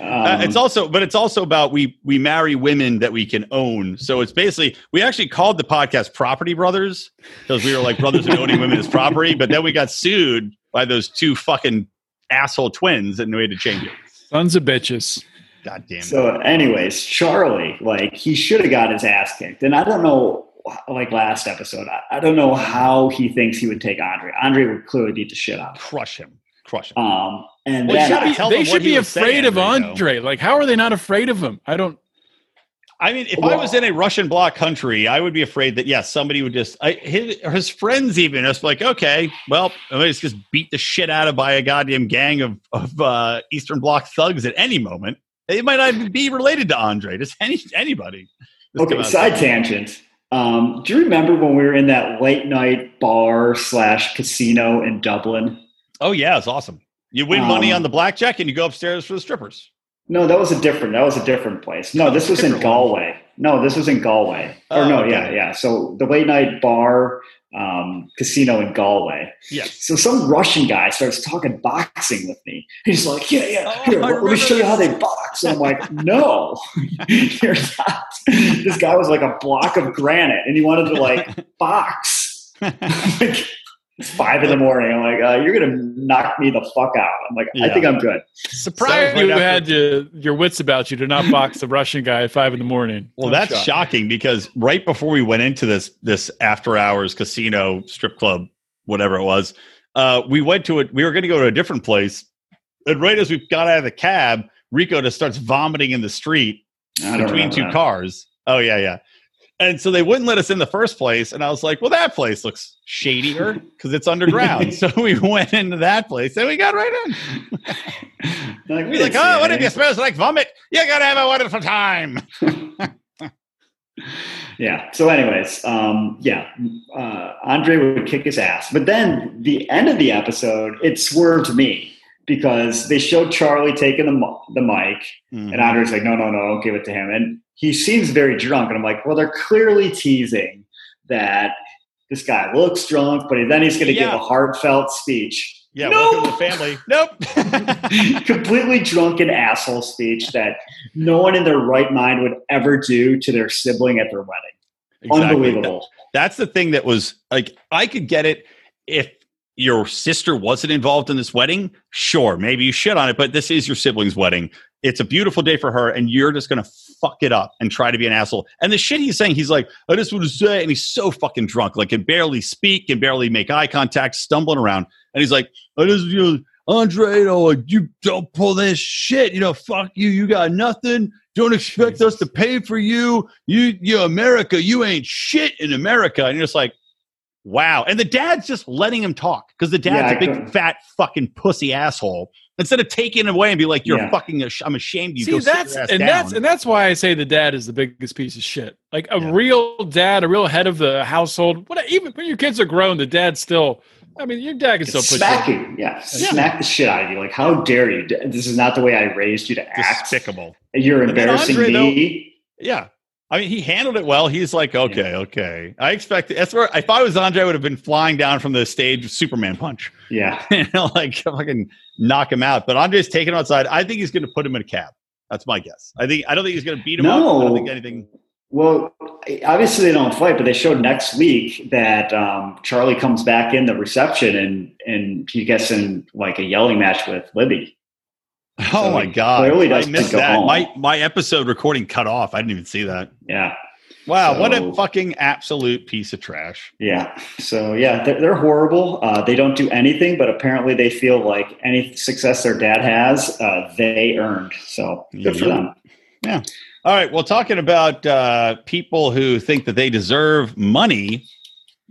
uh, it's also, but it's also about we we marry women that we can own. So it's basically we actually called the podcast "Property Brothers" because we were like brothers in owning women as property, but then we got sued by those two fucking asshole twins that knew how to change it. Sons of bitches. God damn it. So anyways, Charlie, like, he should have got his ass kicked. And I don't know, like last episode, I, I don't know how he thinks he would take Andre. Andre would clearly beat the shit out of him. Crush him. Crush him. Um, and well, then, should be, They should be afraid of Andre. Though. Like, how are they not afraid of him? I don't. I mean, if well, I was in a Russian bloc country, I would be afraid that, yes, yeah, somebody would just, I, his, his friends even, it's like, okay, well, let's just beat the shit out of by a goddamn gang of, of uh, Eastern bloc thugs at any moment. They might not be related to Andre, just any anybody. Just okay, side tangent. Um, do you remember when we were in that late night bar slash casino in Dublin? Oh, yeah, it's awesome. You win um, money on the blackjack and you go upstairs for the strippers. No, that was a different. That was a different place. No, this was in Galway. No, this was in Galway. Or oh, no, okay. yeah, yeah. So the late night bar um, casino in Galway. Yeah. So some Russian guy starts talking boxing with me. He's like, "Yeah, yeah. Here, oh, let me show you how they box." And I'm like, "No, you're not." This guy was like a block of granite, and he wanted to like box. Like, it's five in the morning. I'm like, uh, you're going to knock me the fuck out. I'm like, yeah. I think I'm good. Surprised so you after- had your, your wits about you to not box the Russian guy at five in the morning. Well, I'm that's shocked. shocking because right before we went into this, this after hours casino, strip club, whatever it was, uh, we went to it. We were going to go to a different place. And right as we got out of the cab, Rico just starts vomiting in the street between two that. cars. Oh, yeah, yeah. And so they wouldn't let us in the first place. And I was like, well, that place looks shadier because it's underground. So we went into that place and we got right in. like, we like, oh, what if you smells like vomit? You got to have a wonderful time. yeah. So anyways, um, yeah, uh, Andre would kick his ass. But then the end of the episode, it swerved me. Because they showed Charlie taking the, the mic, mm-hmm. and Andre's like, no, no, no, don't give it to him. And he seems very drunk. And I'm like, well, they're clearly teasing that this guy looks drunk, but then he's going to yeah. give a heartfelt speech. Yeah, nope. Welcome to the family. Nope. Completely drunken asshole speech that no one in their right mind would ever do to their sibling at their wedding. Exactly. Unbelievable. That's the thing that was like, I could get it if your sister wasn't involved in this wedding, sure, maybe you shit on it, but this is your sibling's wedding. It's a beautiful day for her, and you're just going to fuck it up and try to be an asshole. And the shit he's saying, he's like, I just want to say, and he's so fucking drunk, like, can barely speak, can barely make eye contact, stumbling around. And he's like, I just, you know, Andre, you know, like, you don't pull this shit, you know, fuck you, you got nothing. Don't expect Jesus. us to pay for you. You, you know, America, you ain't shit in America. And you're just like, wow. And the dad's just letting him talk because the dad's yeah, a big couldn't. fat fucking pussy asshole. Instead of taking him away and be like, you're yeah. fucking, ash- I'm ashamed you. See, go that's, sit your ass and down. that's, and that's why I say the dad is the biggest piece of shit. Like a yeah. real dad, a real head of the household. What, even when your kids are grown, the dad's still, I mean, your dad can it's still push smacking. you. Yeah. Smack yeah. the shit out of you. Like, how dare you? This is not the way I raised you to act. Despicable. You're embarrassing Andre, me. Though, yeah. I mean, he handled it well. He's like, okay, yeah. okay. I expected. That's where if I was Andre, I would have been flying down from the stage with Superman punch. Yeah, you know, like fucking knock him out. But Andre's taken outside. I think he's going to put him in a cab. That's my guess. I think I don't think he's going to beat him no. up. I don't think anything. Well, obviously they don't fight, but they showed next week that um, Charlie comes back in the reception and and he gets in like a yelling match with Libby. Oh so my God. I missed that. Home. My my episode recording cut off. I didn't even see that. Yeah. Wow. So, what a fucking absolute piece of trash. Yeah. So yeah, they're, they're horrible. Uh, they don't do anything, but apparently they feel like any success their dad has, uh, they earned. So good mm-hmm. for them. Yeah. All right. Well, talking about uh, people who think that they deserve money.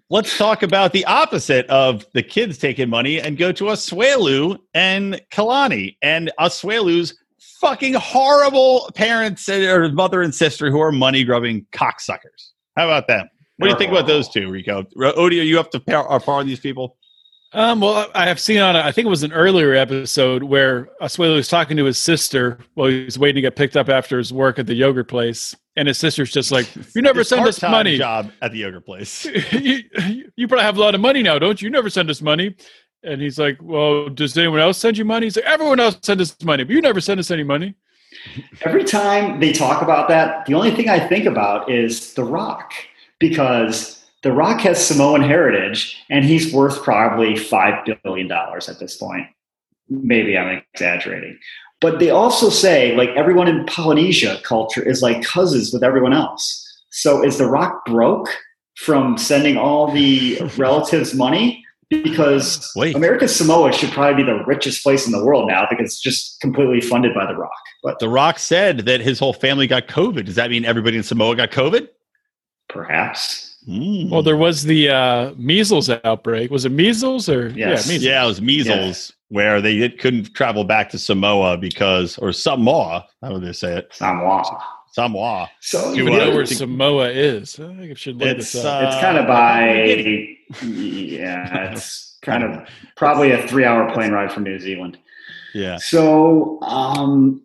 let's talk about the opposite of the kids taking money and go to Asuelu and Kalani and Asuelu's fucking horrible parents or mother and sister who are money-grubbing cocksuckers. How about that? What do you think about those two, Rico? Odie, are you up to par on these people? Um, well, I have seen on, a, I think it was an earlier episode where Asuelu was talking to his sister while he was waiting to get picked up after his work at the yogurt place. And his sister's just like, you never send us money. Job at the yogurt place. you, you probably have a lot of money now, don't you? You never send us money. And he's like, well, does anyone else send you money? He's like, everyone else sends us money, but you never send us any money. Every time they talk about that, the only thing I think about is The Rock, because The Rock has Samoan heritage, and he's worth probably five billion dollars at this point. Maybe I'm exaggerating. But they also say, like, everyone in Polynesia culture is like cousins with everyone else. So is The Rock broke from sending all the relatives money? Because Wait. America Samoa should probably be the richest place in the world now because it's just completely funded by The Rock. But The Rock said that his whole family got COVID. Does that mean everybody in Samoa got COVID? Perhaps. Mm. Well, there was the uh, measles outbreak. Was it measles or yes. yeah, measles. yeah, it was measles yeah. where they did, couldn't travel back to Samoa because or Samoa. How would they say it? Samoa. Samoa. So you know where Samoa is. I think I should look this up. Uh, it's kind of by. yeah, it's kind of probably a three-hour plane ride from New Zealand. Yeah. So. Um,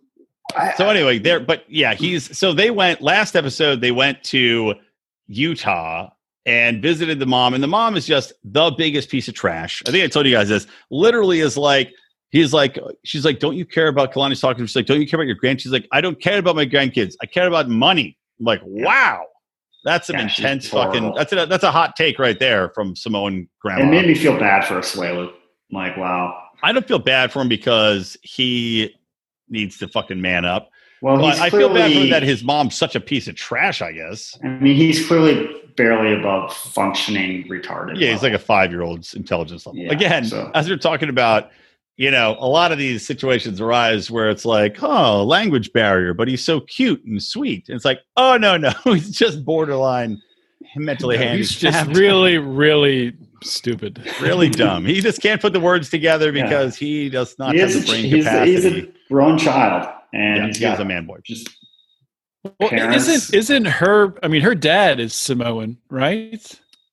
I, so anyway, there. But yeah, he's. So they went last episode. They went to Utah and visited the mom, and the mom is just the biggest piece of trash. I think I told you guys this. Literally is like, he's like, she's like, don't you care about Kalani's talking? She's like, don't you care about your grandkids? She's like, I don't care about my grandkids. I care about money. I'm like, wow, that's an yeah, intense fucking, that's a, that's a hot take right there from Samoan grandma. It made me feel bad for Asuelu. I'm like, wow. I don't feel bad for him because he needs to fucking man up. Well, well I clearly, feel bad for him that his mom's such a piece of trash, I guess. I mean, he's clearly barely above functioning retarded. Yeah, level. He's like a five-year-old's intelligence level. Yeah, Again, so. as we're talking about, you know, a lot of these situations arise where it's like, oh, language barrier, but he's so cute and sweet. And it's like, oh, no, no, he's just borderline mentally handicapped. He's just really, really stupid. Really dumb. He just can't put the words together because yeah. he does not he have the brain he's, capacity. He's a grown child. And yeah, he's, he's a man boy. Just well, isn't isn't her? I mean, her dad is Samoan, right?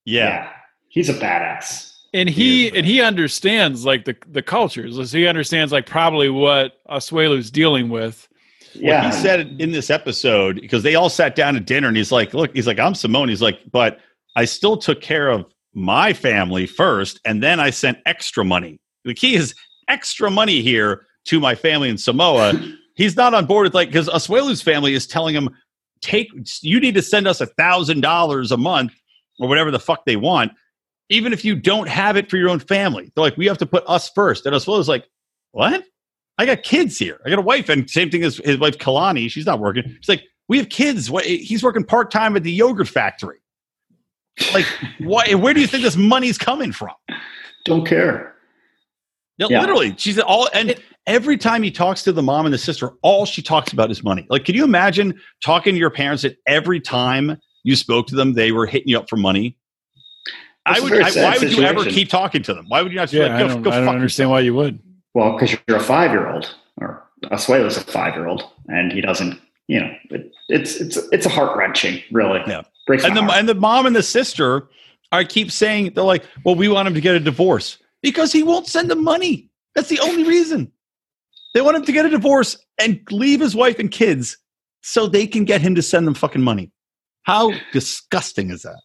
Yeah, yeah. He's a badass, and he, he badass. and he understands like the the cultures. So he understands like probably what Asuelu's dealing with. Yeah, well, he said it in this episode because they all sat down at dinner, and he's like, "Look, he's like, I'm Samoan. He's like, but I still took care of my family first, and then I sent extra money. The key is extra money here to my family in Samoa." He's not on board with like, because Asuelu's family is telling him, take, you need to send us a thousand dollars a month or whatever the fuck they want, even if you don't have it for your own family. They're like, we have to put us first. And Asuelu's like, what? I got kids here. I got a wife. And same thing as his wife, Kalani. She's not working. She's like, we have kids. What? He's working part time at the yogurt factory. Like, what? Where do you think this money's coming from? Don't care. No, yeah. Literally, she's all and. It, Every time he talks to the mom and the sister, all she talks about is money. Like, can you imagine talking to your parents that every time you spoke to them, they were hitting you up for money? That's I would. I, why would you ever keep talking to them? Why would you not? Just yeah, like, go, I don't, go I don't fuck understand yourself. Why you would. Well, because you're a five-year-old, or Asuelu's a five-year-old, and he doesn't. You know, it, it's it's it's a heart wrenching, really. Yeah. Breaks and the heart. And the mom and the sister, I keep saying they're like, well, we want him to get a divorce because he won't send them money. That's the only reason. They want him to get a divorce and leave his wife and kids so they can get him to send them fucking money. How disgusting is that?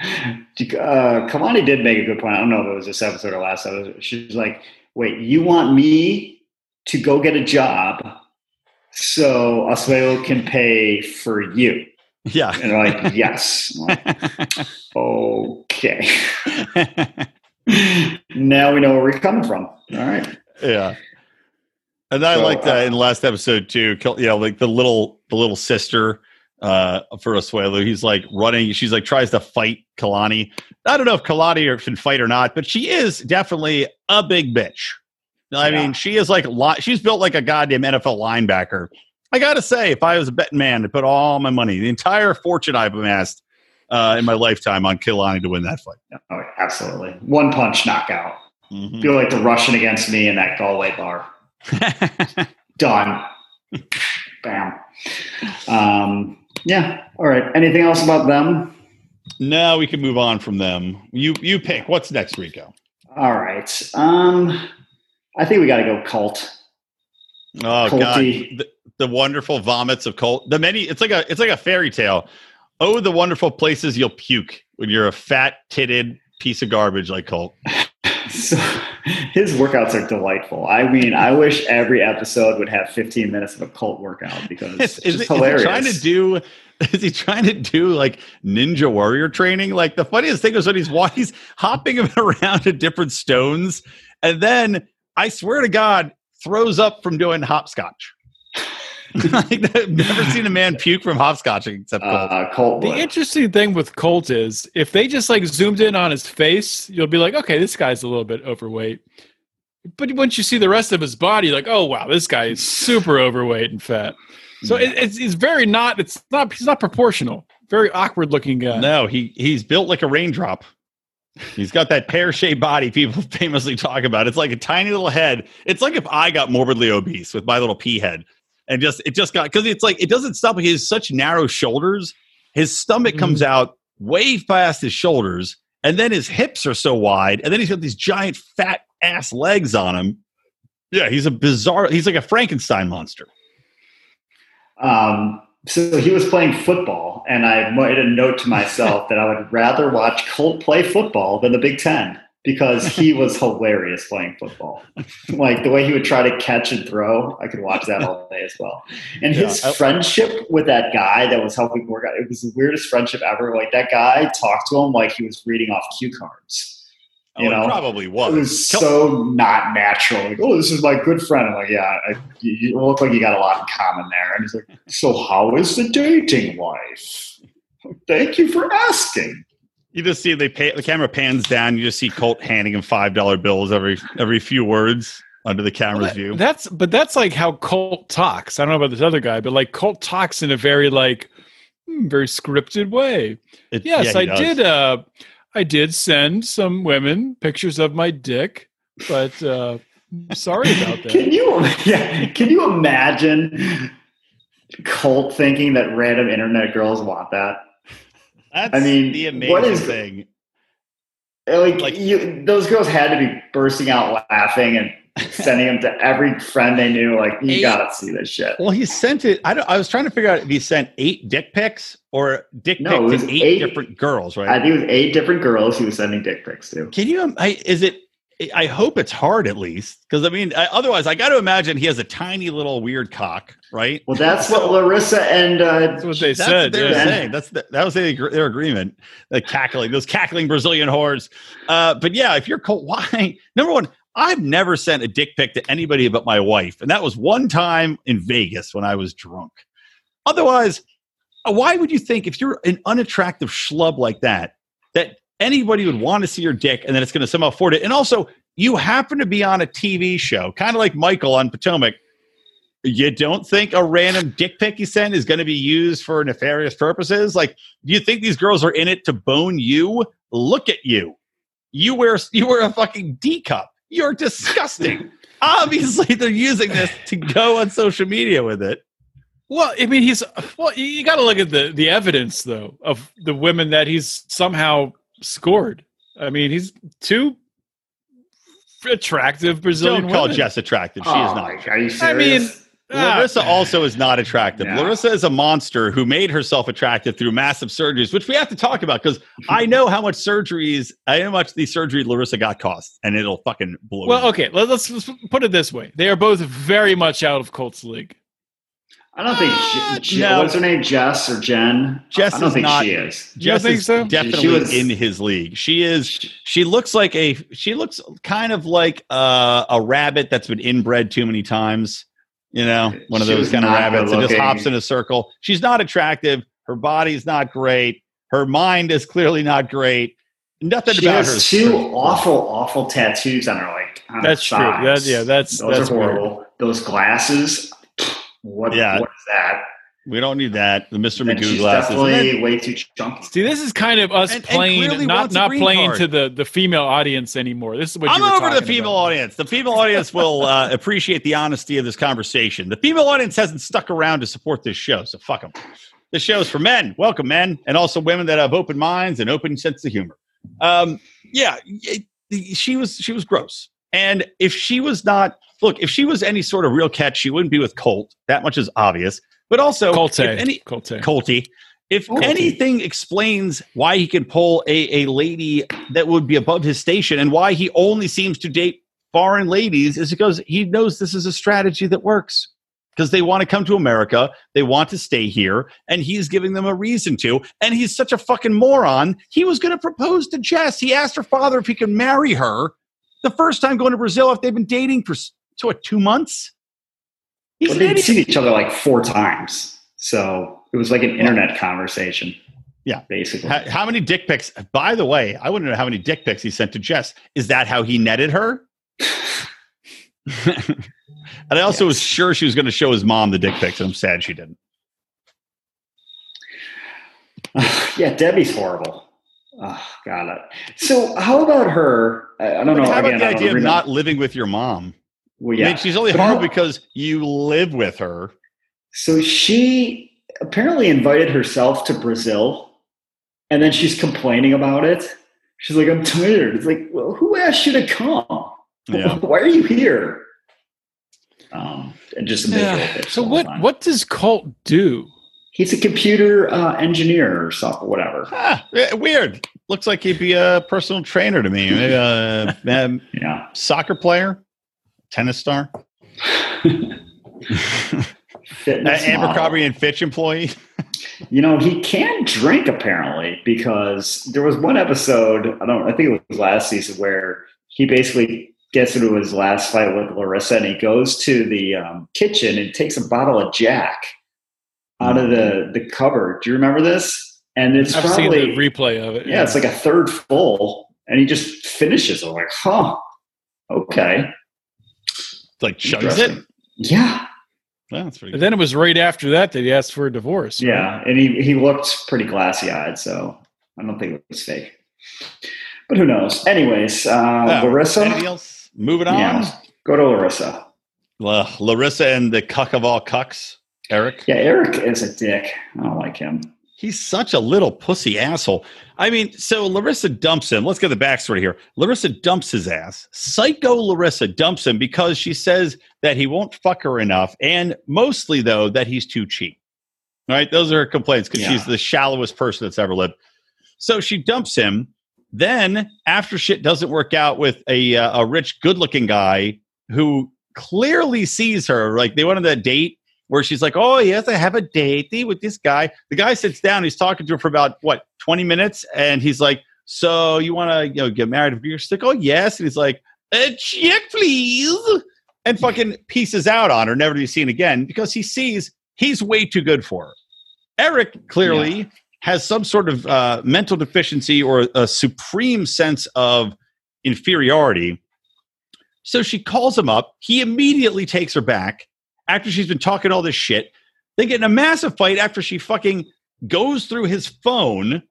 Uh, Kalani did make a good point. I don't know if it was this episode or last episode. She's like, wait, you want me to go get a job so Asuelu can pay for you? Yeah. And they're like, yes. Like, okay. Now we know where we're coming from. All right. Yeah. And I so, like that uh, in the last episode too. You know, like the little the little sister uh, for Asuelu. He's like running. She's like tries to fight Kalani. I don't know if Kalani can fight or not, but she is definitely a big bitch. I yeah. mean, she is like she's built like a goddamn N F L linebacker. I gotta say, if I was a betting man, to put all my money, the entire fortune I've amassed uh, in my lifetime on Kalani to win that fight. Oh, absolutely. One punch knockout. Mm-hmm. Feel like the Russian against me in that Galway bar. Done. Bam. Um, yeah. All right. Anything else about them? No, we can move on from them. You you pick. What's next, Rico? All right. Um, I think we got to go Colt. Oh, Colty. God. The, the wonderful vomits of Colt. The many. It's like a. It's like a fairy tale. Oh, the wonderful places you'll puke when you're a fat titted piece of garbage like Colt. So his workouts are delightful. I mean, I wish every episode would have fifteen minutes of a Colt workout because it's is just it, hilarious. Is he trying to do? Is he trying to do like ninja warrior training? Like the funniest thing is when he's he's hopping around to different stones, and then I swear to God, throws up from doing hopscotch. Like, I've never seen a man puke from hopscotching except Colt. Uh, Colt the interesting thing with Colt is if they just like zoomed in on his face, you'll be like, okay, this guy's a little bit overweight. But once you see the rest of his body, like, oh wow, this guy is super overweight and fat. So yeah. it, it's, it's very not. It's not. He's not proportional. Very awkward looking guy. No, he he's built like a raindrop. He's got that pear-shaped body people famously talk about. It's like a tiny little head. It's like if I got morbidly obese with my little pea head. And just it just got because it's like it doesn't stop. He has such narrow shoulders. His stomach comes out way past his shoulders, and then his hips are so wide, and then he's got these giant fat ass legs on him. Yeah, he's a bizarre. He's like a Frankenstein monster. Um. So he was playing football, and I made a note to myself that I would rather watch Colt play football than the Big Ten because he was hilarious playing football. Like the way he would try to catch and throw, I could watch that all day as well. And yeah, his I, friendship with that guy that was helping work out, it was the weirdest friendship ever. Like that guy talked to him like he was reading off cue cards. You oh, know? It probably was. It was Tell- so not natural. Like, oh, this is my good friend. I'm like, yeah, I, you look like you got a lot in common there. And he's like, so how is the dating life? Thank you for asking. You just see they pay, the camera pans down. You just see Colt handing him five dollar bills every every few words under the camera's well, that, view. That's but that's like how Colt talks. I don't know about this other guy, but like Colt talks in a very like very scripted way. It, yes, yeah, I does. did. Uh, I did send some women pictures of my dick, but uh, sorry about that. Can you? Yeah, can you imagine Colt thinking that random internet girls want that? That's I mean, the amazing what is, thing. Like, like you, those girls had to be bursting out laughing and sending them to every friend they knew. Like, you eight, gotta see this shit. Well, he sent it. I, don't, I was trying to figure out if he sent eight dick pics or dick no, pics to eight, eight different girls, right? I think it was eight different girls he was sending dick pics to. Can you? I, is it? I hope it's hard at least, because I mean, I, otherwise, I got to imagine he has a tiny little weird cock, right? Well, that's so, what Larissa and uh, that's what they that's said. What they yeah. were saying. That's the, that was the, their agreement. The cackling, those cackling Brazilian whores. Uh, but yeah, if you're Colt, why? Number one, I've never sent a dick pic to anybody but my wife, and that was one time in Vegas when I was drunk. Otherwise, why would you think if you're an unattractive schlub like that that anybody would want to see your dick and then it's going to somehow afford it? And also, you happen to be on a T V show, kind of like Michael on Potomac. You don't think a random dick pic you send is going to be used for nefarious purposes? Like, do you think these girls are in it to bone you? Look at you. You wear, you wear a fucking D cup. You're disgusting. Obviously, they're using this to go on social media with it. Well, I mean, he's, well, you got to look at the, the evidence, though, of the women that he's somehow scored. I mean, he's too attractive Brazilian Don't call women. Jess attractive. She oh is not. Are you serious? I mean, ah, Larissa also is not attractive. No. Larissa is a monster who made herself attractive through massive surgeries, which we have to talk about because I know how much surgeries, I know how much the surgery Larissa got cost, and it'll fucking blow. Well, me. okay, let's, let's put it this way: they are both very much out of Colt's league. I don't think uh, she, no. what's her name, Jess or Jen? Jess I don't is think not, she is. Jess think is so? definitely she was, in his league. She is. She looks like a. She looks kind of like a, a rabbit that's been inbred too many times. You know, one of those kind of rabbits that just hops in a circle. She's not attractive. Her body's not great. Her mind is clearly not great. Nothing she about her. She has two true. awful, awful tattoos on her like. On that's her true. That, yeah, that's those that's are horrible. Weird. Those glasses. What, yeah. what is that? We don't need that. The Mister And Magoo glasses. Definitely then, way too chunky. See, this is kind of us and, playing, and not not playing card. to the, the female audience anymore. This is what I'm you were over to the female about. audience. The female audience will uh, appreciate the honesty of this conversation. The female audience hasn't stuck around to support this show, so fuck them. This show's for men. Welcome, men, and also women that have open minds and open sense of humor. Um, yeah, it, she was she was gross, and if she was not look, if she was any sort of real catch, she wouldn't be with Colt. That much is obvious. But also, Colte. if, any, Colte. Colty, if Colte. anything explains why he can pull a, a lady that would be above his station and why he only seems to date foreign ladies is because he knows this is a strategy that works. Because they want to come to America, they want to stay here, and he's giving them a reason to. And he's such a fucking moron. He was going to propose to Jess. He asked her father if he could marry her the first time going to Brazil after they've been dating for so, what, two months? Well, they'd seen each other like four times, so it was like an internet conversation. Yeah, basically. How, how many dick pics? By the way, I wouldn't know how many dick pics he sent to Jess. Is that how he netted her? And I also yes. was sure she was going to show his mom the dick pics, and I'm sad she didn't. Uh, yeah, Debbie's horrible. Oh, got it. So, how about her? I, I don't know. How about again, the idea of not living with your mom? Well, yeah. I mean, she's only hard because you live with her. So she apparently invited herself to Brazil, and then she's complaining about it. She's like, I'm tired. It's like, well, who asked you to come? Yeah. Why are you here? Um, and just yeah. So what, what does Colt do? He's a computer uh, engineer or something, whatever. Ah, weird. Looks like he'd be a personal trainer to me. Maybe a um, yeah. soccer player. Tennis star, Abercrombie and Fitch employee. You know, he can drink apparently, because there was one episode, I don't, I think it was last season, where he basically gets into his last fight with Larissa, and he goes to the um, kitchen and takes a bottle of Jack out mm-hmm. of the, the cupboard. Do you remember this? And it's I've probably seen the replay of it. Yeah, yeah, it's like a third full, and he just finishes. I'm like, huh, okay. Like chugs it, yeah. Well, that's pretty good. And then it was right after that that he asked for a divorce. Right? Yeah, and he he looked pretty glassy-eyed, so I don't think it was fake. But who knows? Anyways, uh, oh, Larissa. Anything else? Moving on. Yeah, go to Larissa. La- Larissa and the cuck of all cucks, Eric. Yeah, Eric is a dick. I don't like him. He's such a little pussy asshole. I mean, so Larissa dumps him. Let's get the backstory here. Larissa dumps his ass. Psycho Larissa dumps him because she says that he won't fuck her enough. And mostly, though, that he's too cheap. All right. Those are her complaints because yeah. she's the shallowest person that's ever lived. So she dumps him. Then after shit doesn't work out with a, uh, a rich, good looking guy who clearly sees her, like they went on that date. Where she's like, oh, yes, I have a date with this guy. The guy sits down. He's talking to her for about, what, twenty minutes? And he's like, so you want to you know, get married? You're like, oh, yes. And he's like, a check, please. And fucking pieces out on her, never to be seen again, because he sees he's way too good for her. Eric clearly yeah. has some sort of uh, mental deficiency or a supreme sense of inferiority. So she calls him up. He immediately takes her back. After she's been talking all this shit, they get in a massive fight after she fucking goes through his phone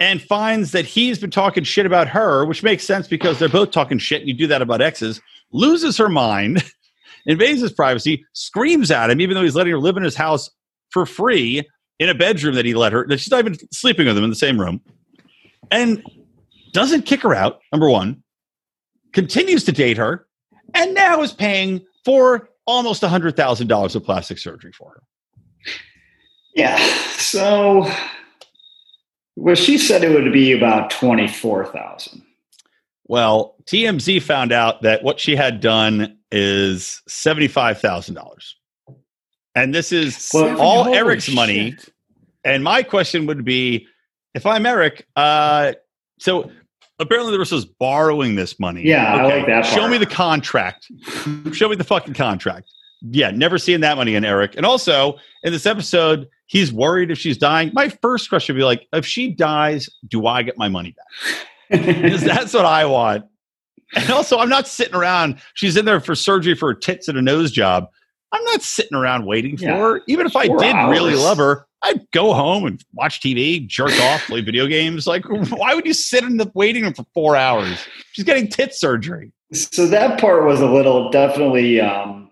and finds that he's been talking shit about her, which makes sense because they're both talking shit and you do that about exes, loses her mind, invades his privacy, screams at him, even though he's letting her live in his house for free in a bedroom that he let her, that she's not even sleeping with him in the same room, and doesn't kick her out, number one, continues to date her, and now is paying for almost one hundred thousand dollars of plastic surgery for her. Yeah. So, well, she said it would be about twenty-four thousand dollars. Well, T M Z found out that what she had done is seventy-five thousand dollars. And this is well, all Eric's shit. money. And my question would be, if I'm Eric, uh, so apparently the Larissa's borrowing this money. Yeah, okay. I like that part. Show me the contract. Show me the fucking contract. Yeah, never seeing that money in Eric. And also, in this episode, he's worried if she's dying. My first question would be like, if she dies, do I get my money back? Because that's what I want. And also, I'm not sitting around. She's in there for surgery for her tits and a nose job. I'm not sitting around waiting for yeah. her. Even if Four I did hours. really love her, I'd go home and watch T V, jerk off, play video games. Like, why would you sit in the waiting room for four hours? She's getting tit surgery. So that part was a little definitely um,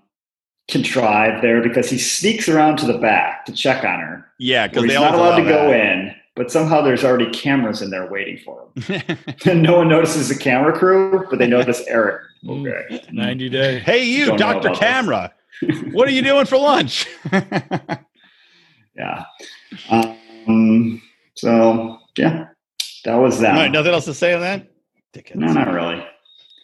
contrived there because he sneaks around to the back to check on her. Yeah, because they're not allowed to that. go in. But somehow there's already cameras in there waiting for him. And no one notices the camera crew, but they notice Eric. Okay. ninety day. Hey, you, Don't Doctor Camera. What are you doing for lunch? Yeah. Um, so, yeah, that was that. All right, nothing else to say on that? Dickens. No, not really.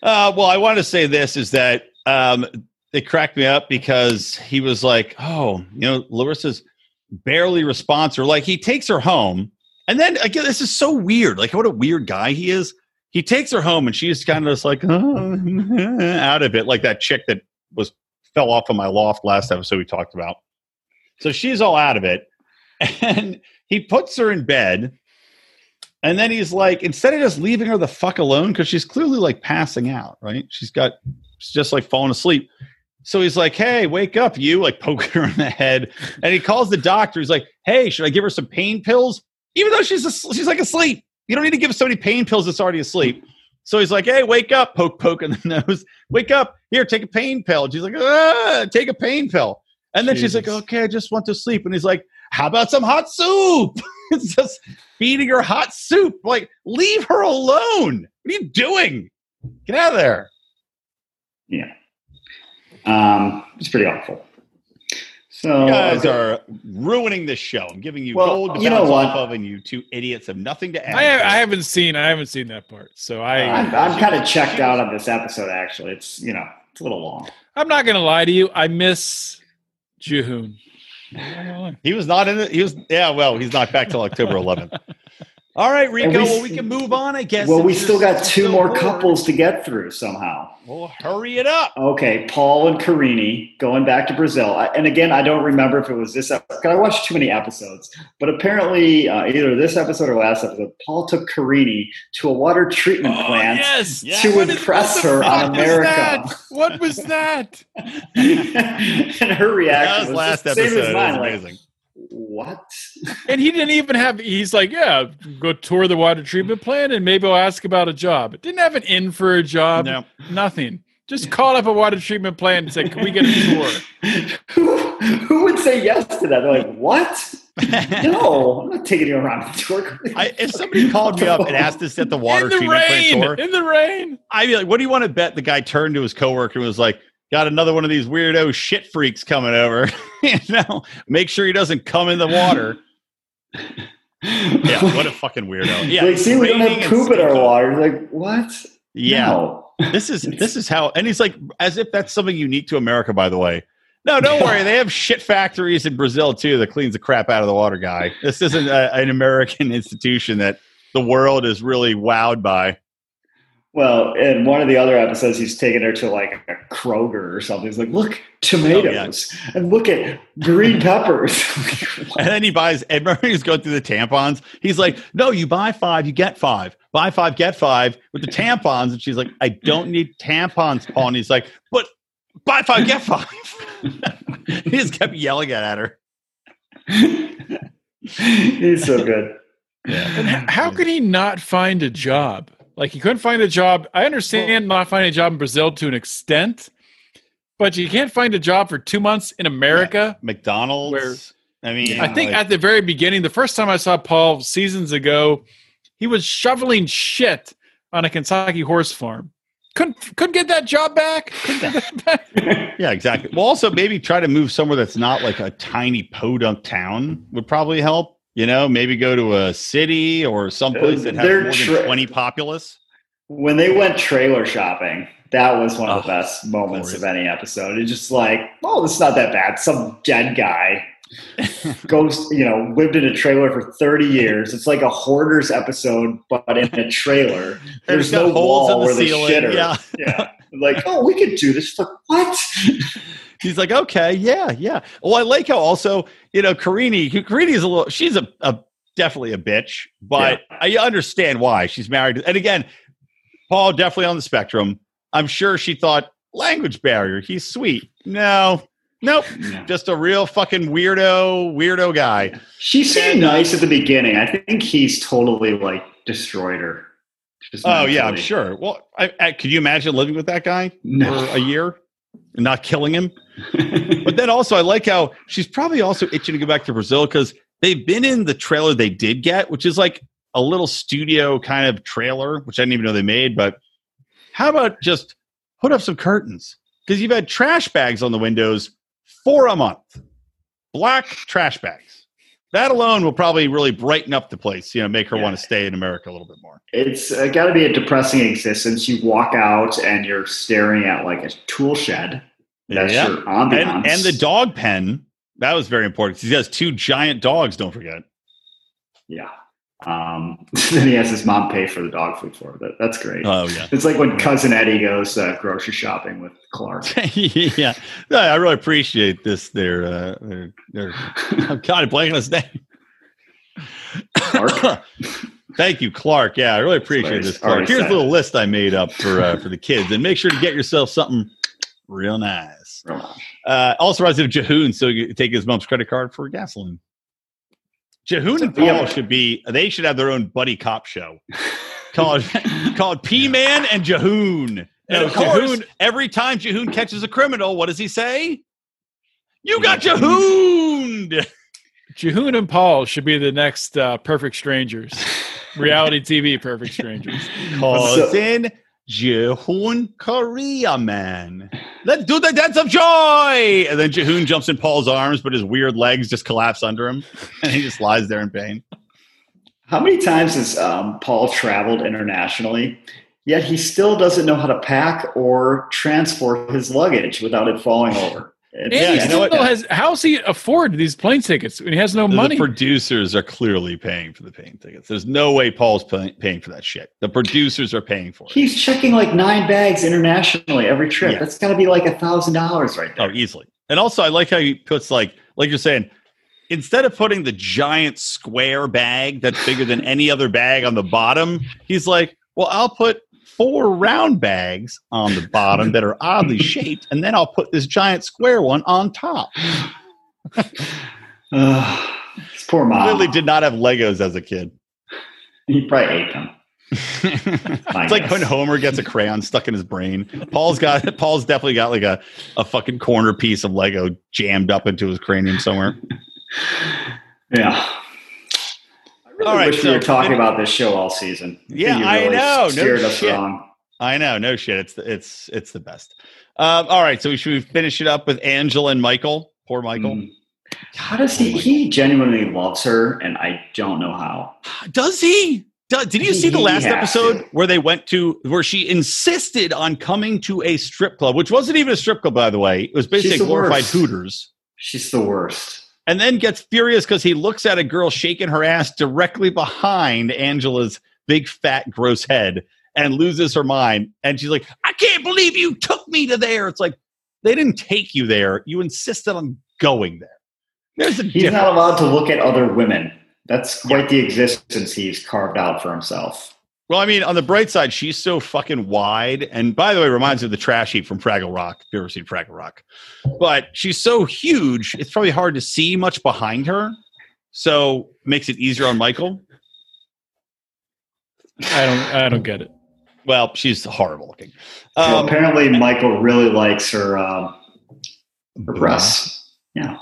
Uh, well, I want to say this is that um, it cracked me up because he was like, oh, you know, Larissa's barely response or like he takes her home. And then again, this is so weird. Like what a weird guy he is. He takes her home and she's kind of just like, oh, out of it. Like that chick that was fell off of my loft last episode we talked about. So she's all out of it. And he puts her in bed. And then he's like, instead of just leaving her the fuck alone, because she's clearly like passing out, right? She's got, she's just like falling asleep. So he's like, hey, wake up, you, like poking her in the head. And he calls the doctor. He's like, hey, should I give her some pain pills? Even though she's asleep, she's like asleep. You don't need to give somebody pain pills that's already asleep. So he's like, hey, wake up, poke, poke in the nose. Wake up. Here, take a pain pill. And she's like, ah, take a pain pill. And then Jesus. She's like, okay, I just want to sleep. And he's like, how about some hot soup? It's just feeding her hot soup. Like, leave her alone. What are you doing? Get out of there. Yeah. Um, it's pretty awful. So you guys are ruining this show. I'm giving you well, gold to you bounce off of, and you two idiots have nothing to add. I, to. I haven't seen. I haven't seen that part. So I, uh, I'm, I'm kind of checked out on this episode. Actually, it's you know it's a little long. I'm not gonna lie to you. I miss Jihoon. He was not in it. He was yeah. Well, he's not back till October eleventh. All right, Rico, we, well, we can move on, I guess. Well, we still got two more bored. couples to get through somehow. Well, hurry it up. Okay, Paul and Karine going back to Brazil. I, and again, I don't remember if it was this episode, because I watched too many episodes. But apparently, uh, either this episode or last episode, Paul took Karine to a water treatment oh, plant yes, yes. to what impress is, her on America. What was that? And her reaction was, was the same as mine. Amazing. Like, what? And he didn't even have, he's like, yeah, go tour the water treatment plant and maybe I'll ask about a job. Didn't have an in for a job. No. Nothing. Just called up a water treatment plant and said, can we get a tour? who, who would say yes to that? They're like, what? No, I'm not taking you around a tour. I, if somebody called me up and asked us at the water the treatment rain, plant tour. In the rain. I'd be like, what do you want to bet the guy turned to his coworker and was like, got another one of these weirdo shit freaks coming over. You know, make sure he doesn't come in the water. Yeah, what a fucking weirdo. Yeah, like, see, we don't have poop in our water. Like, what? Yeah, no. this is this is how. And he's like, as if that's something unique to America. By the way, no, don't worry. They have shit factories in Brazil too that cleans the crap out of the water. Guy, this isn't a, an American institution that the world is really wowed by. Well, in one of the other episodes, he's taking her to like a Kroger or something. He's like, look, tomatoes. Oh, yeah. And look at green peppers. And then he buys, and remember he's going through the tampons? He's like, no, you buy five, you get five. Buy five, get five with the tampons. And she's like, I don't need tampons, Paul. And he's like, but buy five, get five. He just kept yelling at her. He's so good. Yeah. And how could he not find a job? Like, he couldn't find a job. I understand not finding a job in Brazil to an extent, but you can't find a job for two months in America. Yeah, McDonald's. Where, I mean, I think like, at the very beginning, the first time I saw Paul seasons ago, he was shoveling shit on a Kentucky horse farm. Couldn't couldn't get that job back. Couldn't get that back. Yeah, exactly. Well, also maybe try to move somewhere that's not like a tiny podunk town would probably help. You know, maybe go to a city or someplace that has They're more tra- than twenty populace. When they went trailer shopping, that was one of oh, the best moments glorious. of any episode. It's just like, oh, it's not that bad. Some dead guy goes, you know, lived in a trailer for thirty years. It's like a hoarders episode, but in a trailer. There's, There's no holes wall in the where ceiling. They shitter. Yeah. Yeah. Like, oh, we could do this. Like, what? He's like, okay, yeah, yeah. Well, I like how also, you know, Karine, Karine is a little, she's a, a definitely a bitch, but yeah. I understand why she's married. And again, Paul definitely on the spectrum. I'm sure she thought language barrier. He's sweet. No, Nope. No. Just a real fucking weirdo, weirdo guy. She seemed nice at the beginning. I think he's totally like destroyed her. Just oh yeah, I'm sure. Well, I, I, could you imagine living with that guy no. for a year and not killing him? But then also I like how she's probably also itching to go back to Brazil because they've been in the trailer they did get, which is like a little studio kind of trailer, which I didn't even know they made. But how about just put up some curtains? Because you've had trash bags on the windows for a month. Black trash bags. That alone will probably really brighten up the place, you know, make her yeah. want to stay in America a little bit more. It's uh, got to be a depressing existence. You walk out and you're staring at like a tool shed. That's yeah. your ambiance. And, and the dog pen. That was very important. He has two giant dogs, don't forget. Yeah. Um, then he has his mom pay for the dog food for him. That's great. Oh yeah, it's like when Cousin Eddie goes uh, grocery shopping with Clark. yeah, no, I really appreciate this. Their, uh, their, their oh, God, I'm blanking his name. Clark. Thank you, Clark. Yeah, I really appreciate this, Clark. Here's a little list I made up for uh, for the kids, and make sure to get yourself something real nice. Real nice. Uh, also, rise of Jihoon, so you can take his mom's credit card for gasoline. Jihoon and Paul yeah. should be, they should have their own buddy cop show called called P-Man and Jihoon. And no, of course, Jihoon, every time Jihoon catches a criminal, what does he say? You got Jihooned! Jihoon and Paul should be the next uh, Perfect Strangers. Reality T V Perfect Strangers. Cousin Jihoon Korea, man. Let's do the dance of joy. And then Jihoon jumps in Paul's arms, but his weird legs just collapse under him. And he just lies there in pain. How many times has um, Paul traveled internationally, yet he still doesn't know how to pack or transport his luggage without it falling over? And yeah, he still you know has, how's he afford these plane tickets when he has no the money? The producers are clearly paying for the plane tickets. There's no way Paul's pay, paying for that shit. The producers are paying for it. He's checking like nine bags internationally every trip. Yeah. That's got to be like a thousand dollars right there. Oh, easily. And also, I like how he puts like, like you're saying, instead of putting the giant square bag that's bigger than any other bag on the bottom, he's like, well, I'll put four round bags on the bottom that are oddly shaped, and then I'll put this giant square one on top. uh, poor mom. Literally did not have Legos as a kid. He probably ate them. It's like when Homer gets a crayon stuck in his brain. Paul's got Paul's definitely got like a, a fucking corner piece of Lego jammed up into his cranium somewhere. Yeah. All right, so we were talking about this show all season. Yeah, I know. No shit. I know. No shit. It's the, it's it's the best. Um, all right, so we should finish it up with Angela and Michael. Poor Michael. Mm. How does he? He genuinely loves her, and I don't know how. Does he? Does, did you see the last episode where they went to where she insisted on coming to a strip club, which wasn't even a strip club, by the way. It was basically glorified Hooters. She's the worst. And then gets furious because he looks at a girl shaking her ass directly behind Angela's big, fat, gross head and loses her mind. And she's like, I can't believe you took me to there. It's like, they didn't take you there. You insisted on going there. There's a He's difference. Not allowed to look at other women. That's quite the existence he's carved out for himself. Well, I mean, on the bright side, she's so fucking wide. And by the way, reminds me of the trash heap from Fraggle Rock. If you've ever seen Fraggle Rock. But she's so huge, it's probably hard to see much behind her. So makes it easier on Michael. I don't I don't get it. Well, she's horrible looking. Um, well, apparently, Michael really likes her, uh, her breasts. Yeah.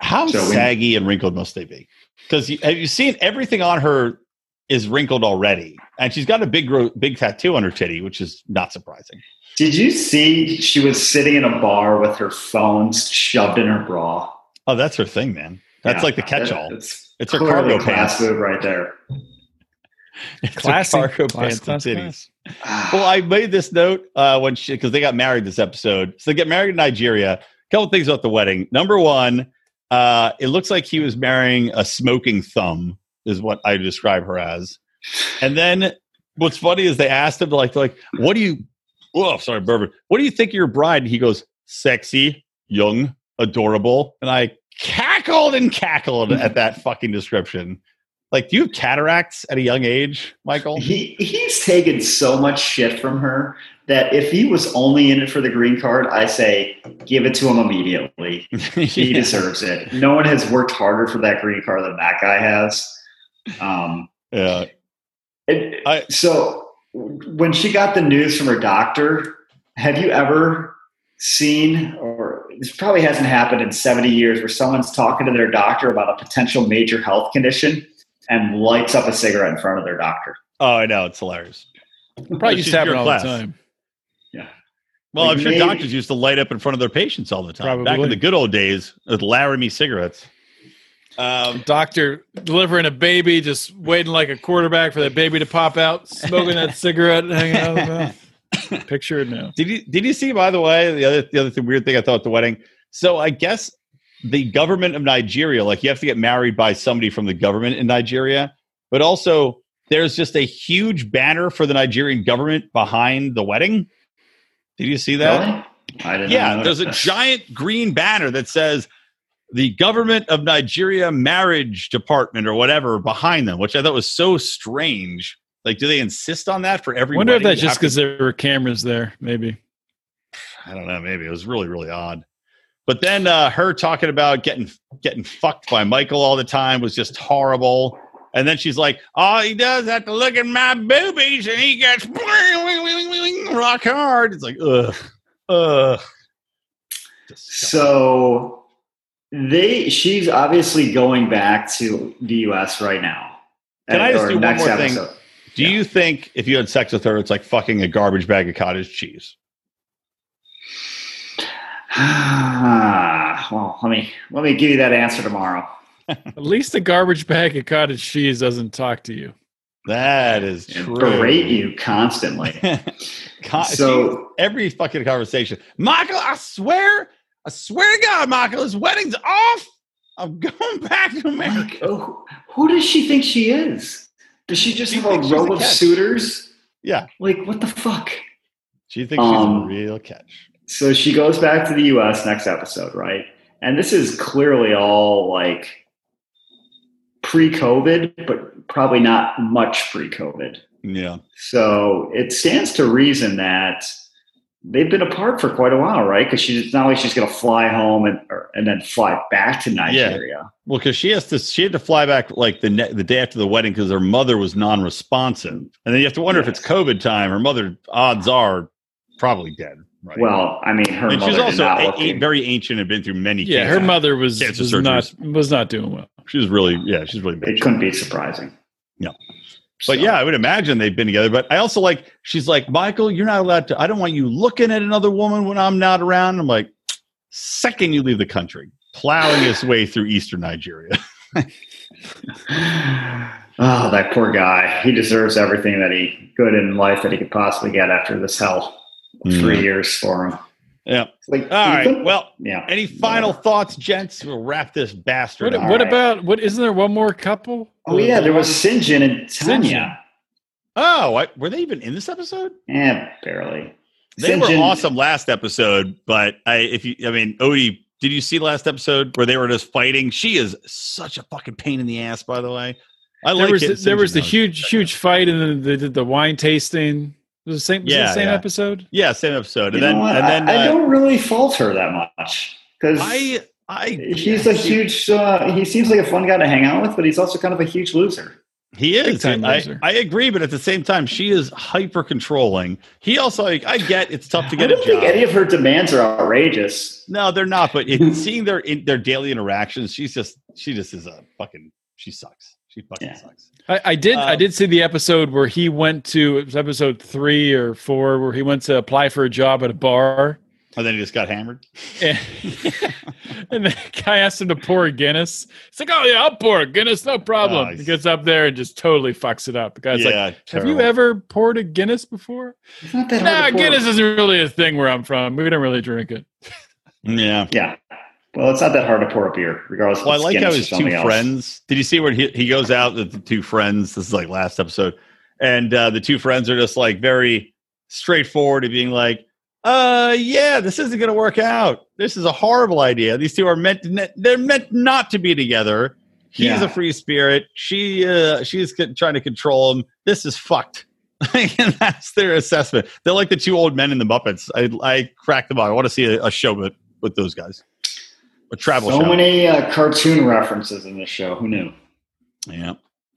How so saggy we- and wrinkled must they be? Because have you seen everything on her is wrinkled already? And she's got a big big tattoo on her titty, which is not surprising. Did you see she was sitting in a bar with her phone shoved in her bra? Oh, that's her thing, man. That's yeah, like the catch-all. That, it's it's her cargo pants. Food right there. It's classic cargo class, pants class, and titties. Class. Well, I made this note uh, when she, because they got married this episode. So they get married in Nigeria. A couple things about the wedding. Number one, uh, it looks like he was marrying a smoking thumb is what I describe her as. And then what's funny is they asked him, like, like what do you, oh, sorry, bourbon. What do you think of your bride? And he goes, sexy, young, adorable. And I cackled and cackled at that fucking description. Like, do you have cataracts at a young age, Michael? He He's taken so much shit from her that if he was only in it for the green card, I say give it to him immediately. yeah. He deserves it. No one has worked harder for that green card than that guy has. Um, yeah. It, I, so when she got the news from her doctor, have you ever seen, or this probably hasn't happened in seventy years, where someone's talking to their doctor about a potential major health condition and lights up a cigarette in front of their doctor? Oh, I know. It's hilarious. Probably used to happen all class. the time. Yeah. Well, like I'm sure maybe, doctors used to light up in front of their patients all the time. Probably. Back in the good old days with Laramie cigarettes. Um, doctor delivering a baby, just waiting like a quarterback for that baby to pop out, smoking that cigarette and hanging out with them. Picture it now. Did you did you see, by the way, the other the other thing, weird thing I thought at the wedding? So I guess the government of Nigeria, like you have to get married by somebody from the government in Nigeria, but also there's just a huge banner for the Nigerian government behind the wedding. Did you see that? Really? I didn't yeah, know there's that. a giant green banner that says the government of Nigeria marriage department or whatever behind them, which I thought was so strange. Like, do they insist on that for every I wonder wedding? If that's just because there were cameras there, maybe. I don't know. Maybe. It was really, really odd. But then uh, her talking about getting getting fucked by Michael all the time was just horrible. And then she's like, "All he does have to look at my boobies, and he gets rock hard." It's like, ugh, ugh. Disgusting. So they, she's obviously going back to the U S right now. Can I just do one more episode. thing? Do yeah. you think if you had sex with her, it's like fucking a garbage bag of cottage cheese? Well, let me let me give you that answer tomorrow. At least the garbage bag of cottage cheese doesn't talk to you. That is true. Berate you constantly. Con- so every fucking conversation, Michael, I swear, I swear to God, Michael, his wedding's off. I'm going back to America. Oh, who does she think she is? Does she just she have a row a of catch. suitors? Yeah. Like, what the fuck? She thinks um, she's a real catch. So she goes back to the U S next episode, right? And this is clearly all like pre-COVID, but probably not much pre-COVID. Yeah. So it stands to reason that they've been apart for quite a while, right? Because she's not like she's going to fly home and or, and then fly back to Nigeria. Yeah. Well, because she has to, she had to fly back like the ne- the day after the wedding because her mother was non-responsive, and then you have to wonder yes. if it's COVID time. Her mother, odds are, probably dead. Right. Well, I mean, her and mother she's also a, a, very ancient and been through many. Yeah, cancer, her mother was, was not was not doing well. She was really, yeah, she's really. It couldn't be surprising. Yeah, so. But yeah, I would imagine they've been together. But I also like, she's like, Michael, you're not allowed to. I don't want you looking at another woman when I'm not around. I'm like, second you leave the country, plowing his way through eastern Nigeria. Oh, that poor guy. He deserves everything that he good in life that he could possibly get after this hell. Three mm. years for him. Yeah. Like, all right. Think? Well, yeah. Any final yeah. thoughts, gents? We'll wrap this bastard. What, what right. about what? Isn't there one more couple? Oh yeah, there was Sinjin and Tanya. Oh, I, were they even in this episode? Yeah, barely. They Sinjin, were awesome last episode, but I, if you, I mean, Odie, did you see last episode where they were just fighting? She is such a fucking pain in the ass, by the way. I there like was it, the, there was the huge, huge fight, and then they did the wine tasting. Was it the same, was yeah, it the same yeah. episode? Yeah, same episode. And you then, and then I, uh, I don't really fault her that much because I, I, he's a huge. Uh, he seems like a fun guy to hang out with, but he's also kind of a huge loser. He is. I, loser. I agree, but at the same time, she is hyper controlling. He also, like, I get it's tough to get I don't a job. Think any of her demands are outrageous. No, they're not. But it, seeing their in, their daily interactions, she's just she just is a fucking. She sucks. She fucking yeah. sucks. I, I did. Um, I did see the episode where he went to it was episode three or four, where he went to apply for a job at a bar, and then he just got hammered. And, and the guy asked him to pour a Guinness. It's like, oh yeah, I'll pour a Guinness, no problem. Oh, he gets up there and just totally fucks it up. The guy's yeah, like, terrible. Have you ever poured a Guinness before? It's not that nah, Guinness isn't really a thing where I'm from. We don't really drink it. Yeah. Yeah. Well, it's not that hard to pour a beer, regardless. Well, of I like how his two else. friends. Did you see where he, he goes out with the two friends? This is like last episode, and uh, the two friends are just like very straightforward, and being like, "Uh, yeah, this isn't going to work out. This is a horrible idea. These two are meant to ne- they're meant not to be together. He's yeah. a free spirit. She uh, she's trying to control him. This is fucked." And that's their assessment. They're like the two old men in the Muppets. I, I cracked them up. I want to see a, a show with, with those guys. A travel so show. So many uh, cartoon references in this show. Who knew? Yeah.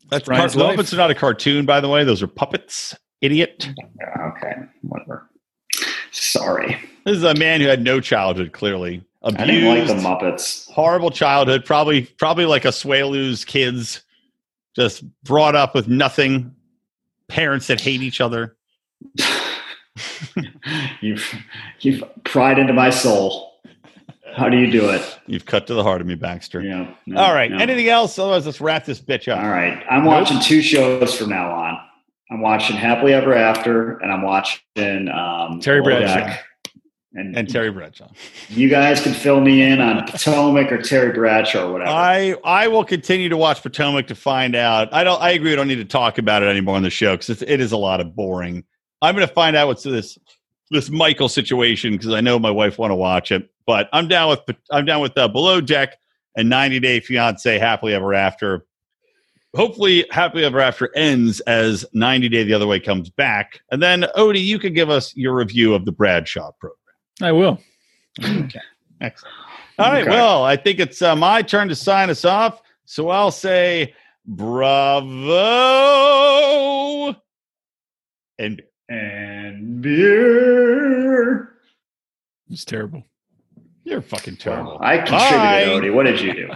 That's right. The Muppets are not a cartoon, by the way. Those are puppets. Idiot. Okay. Whatever. Sorry. This is a man who had no childhood, clearly. Abused, I didn't like the Muppets. Horrible childhood. Probably probably like Asuelu's kids. Just brought up with nothing. Parents that hate each other. you've, you've pried into my soul. How do you do it? You've cut to the heart of me, Baxter. Yeah. No, All right. No. Anything else? Otherwise, let's wrap this bitch up. All right. I'm nope. watching two shows from now on. I'm watching Happily Ever After, and I'm watching um, Terry Bradshaw. And, and Terry Bradshaw. You guys can fill me in on Potomac or Terry Bradshaw or whatever. I, I will continue to watch Potomac to find out. I don't. I agree. I don't need to talk about it anymore on the show because it is a lot of boring. I'm going to find out what's this this Michael situation because I know my wife want to watch it. But I'm down with I'm down with uh, Below Deck and ninety Day Fiancé, Happily Ever After. Hopefully, Happily Ever After ends as ninety Day the Other Way comes back, and then Odie, you can give us your review of the Bradshaw program. I will. Okay. Excellent. All right. Okay. Well, I think it's uh, my turn to sign us off. So I'll say Bravo and beer. And beer. It's terrible. You're fucking terrible. Wow. I contributed, Bye. Odie. What did you do?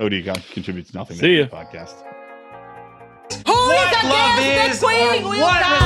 Odie contributes nothing See to the podcast. Holy goddamn, big queen! We'll die!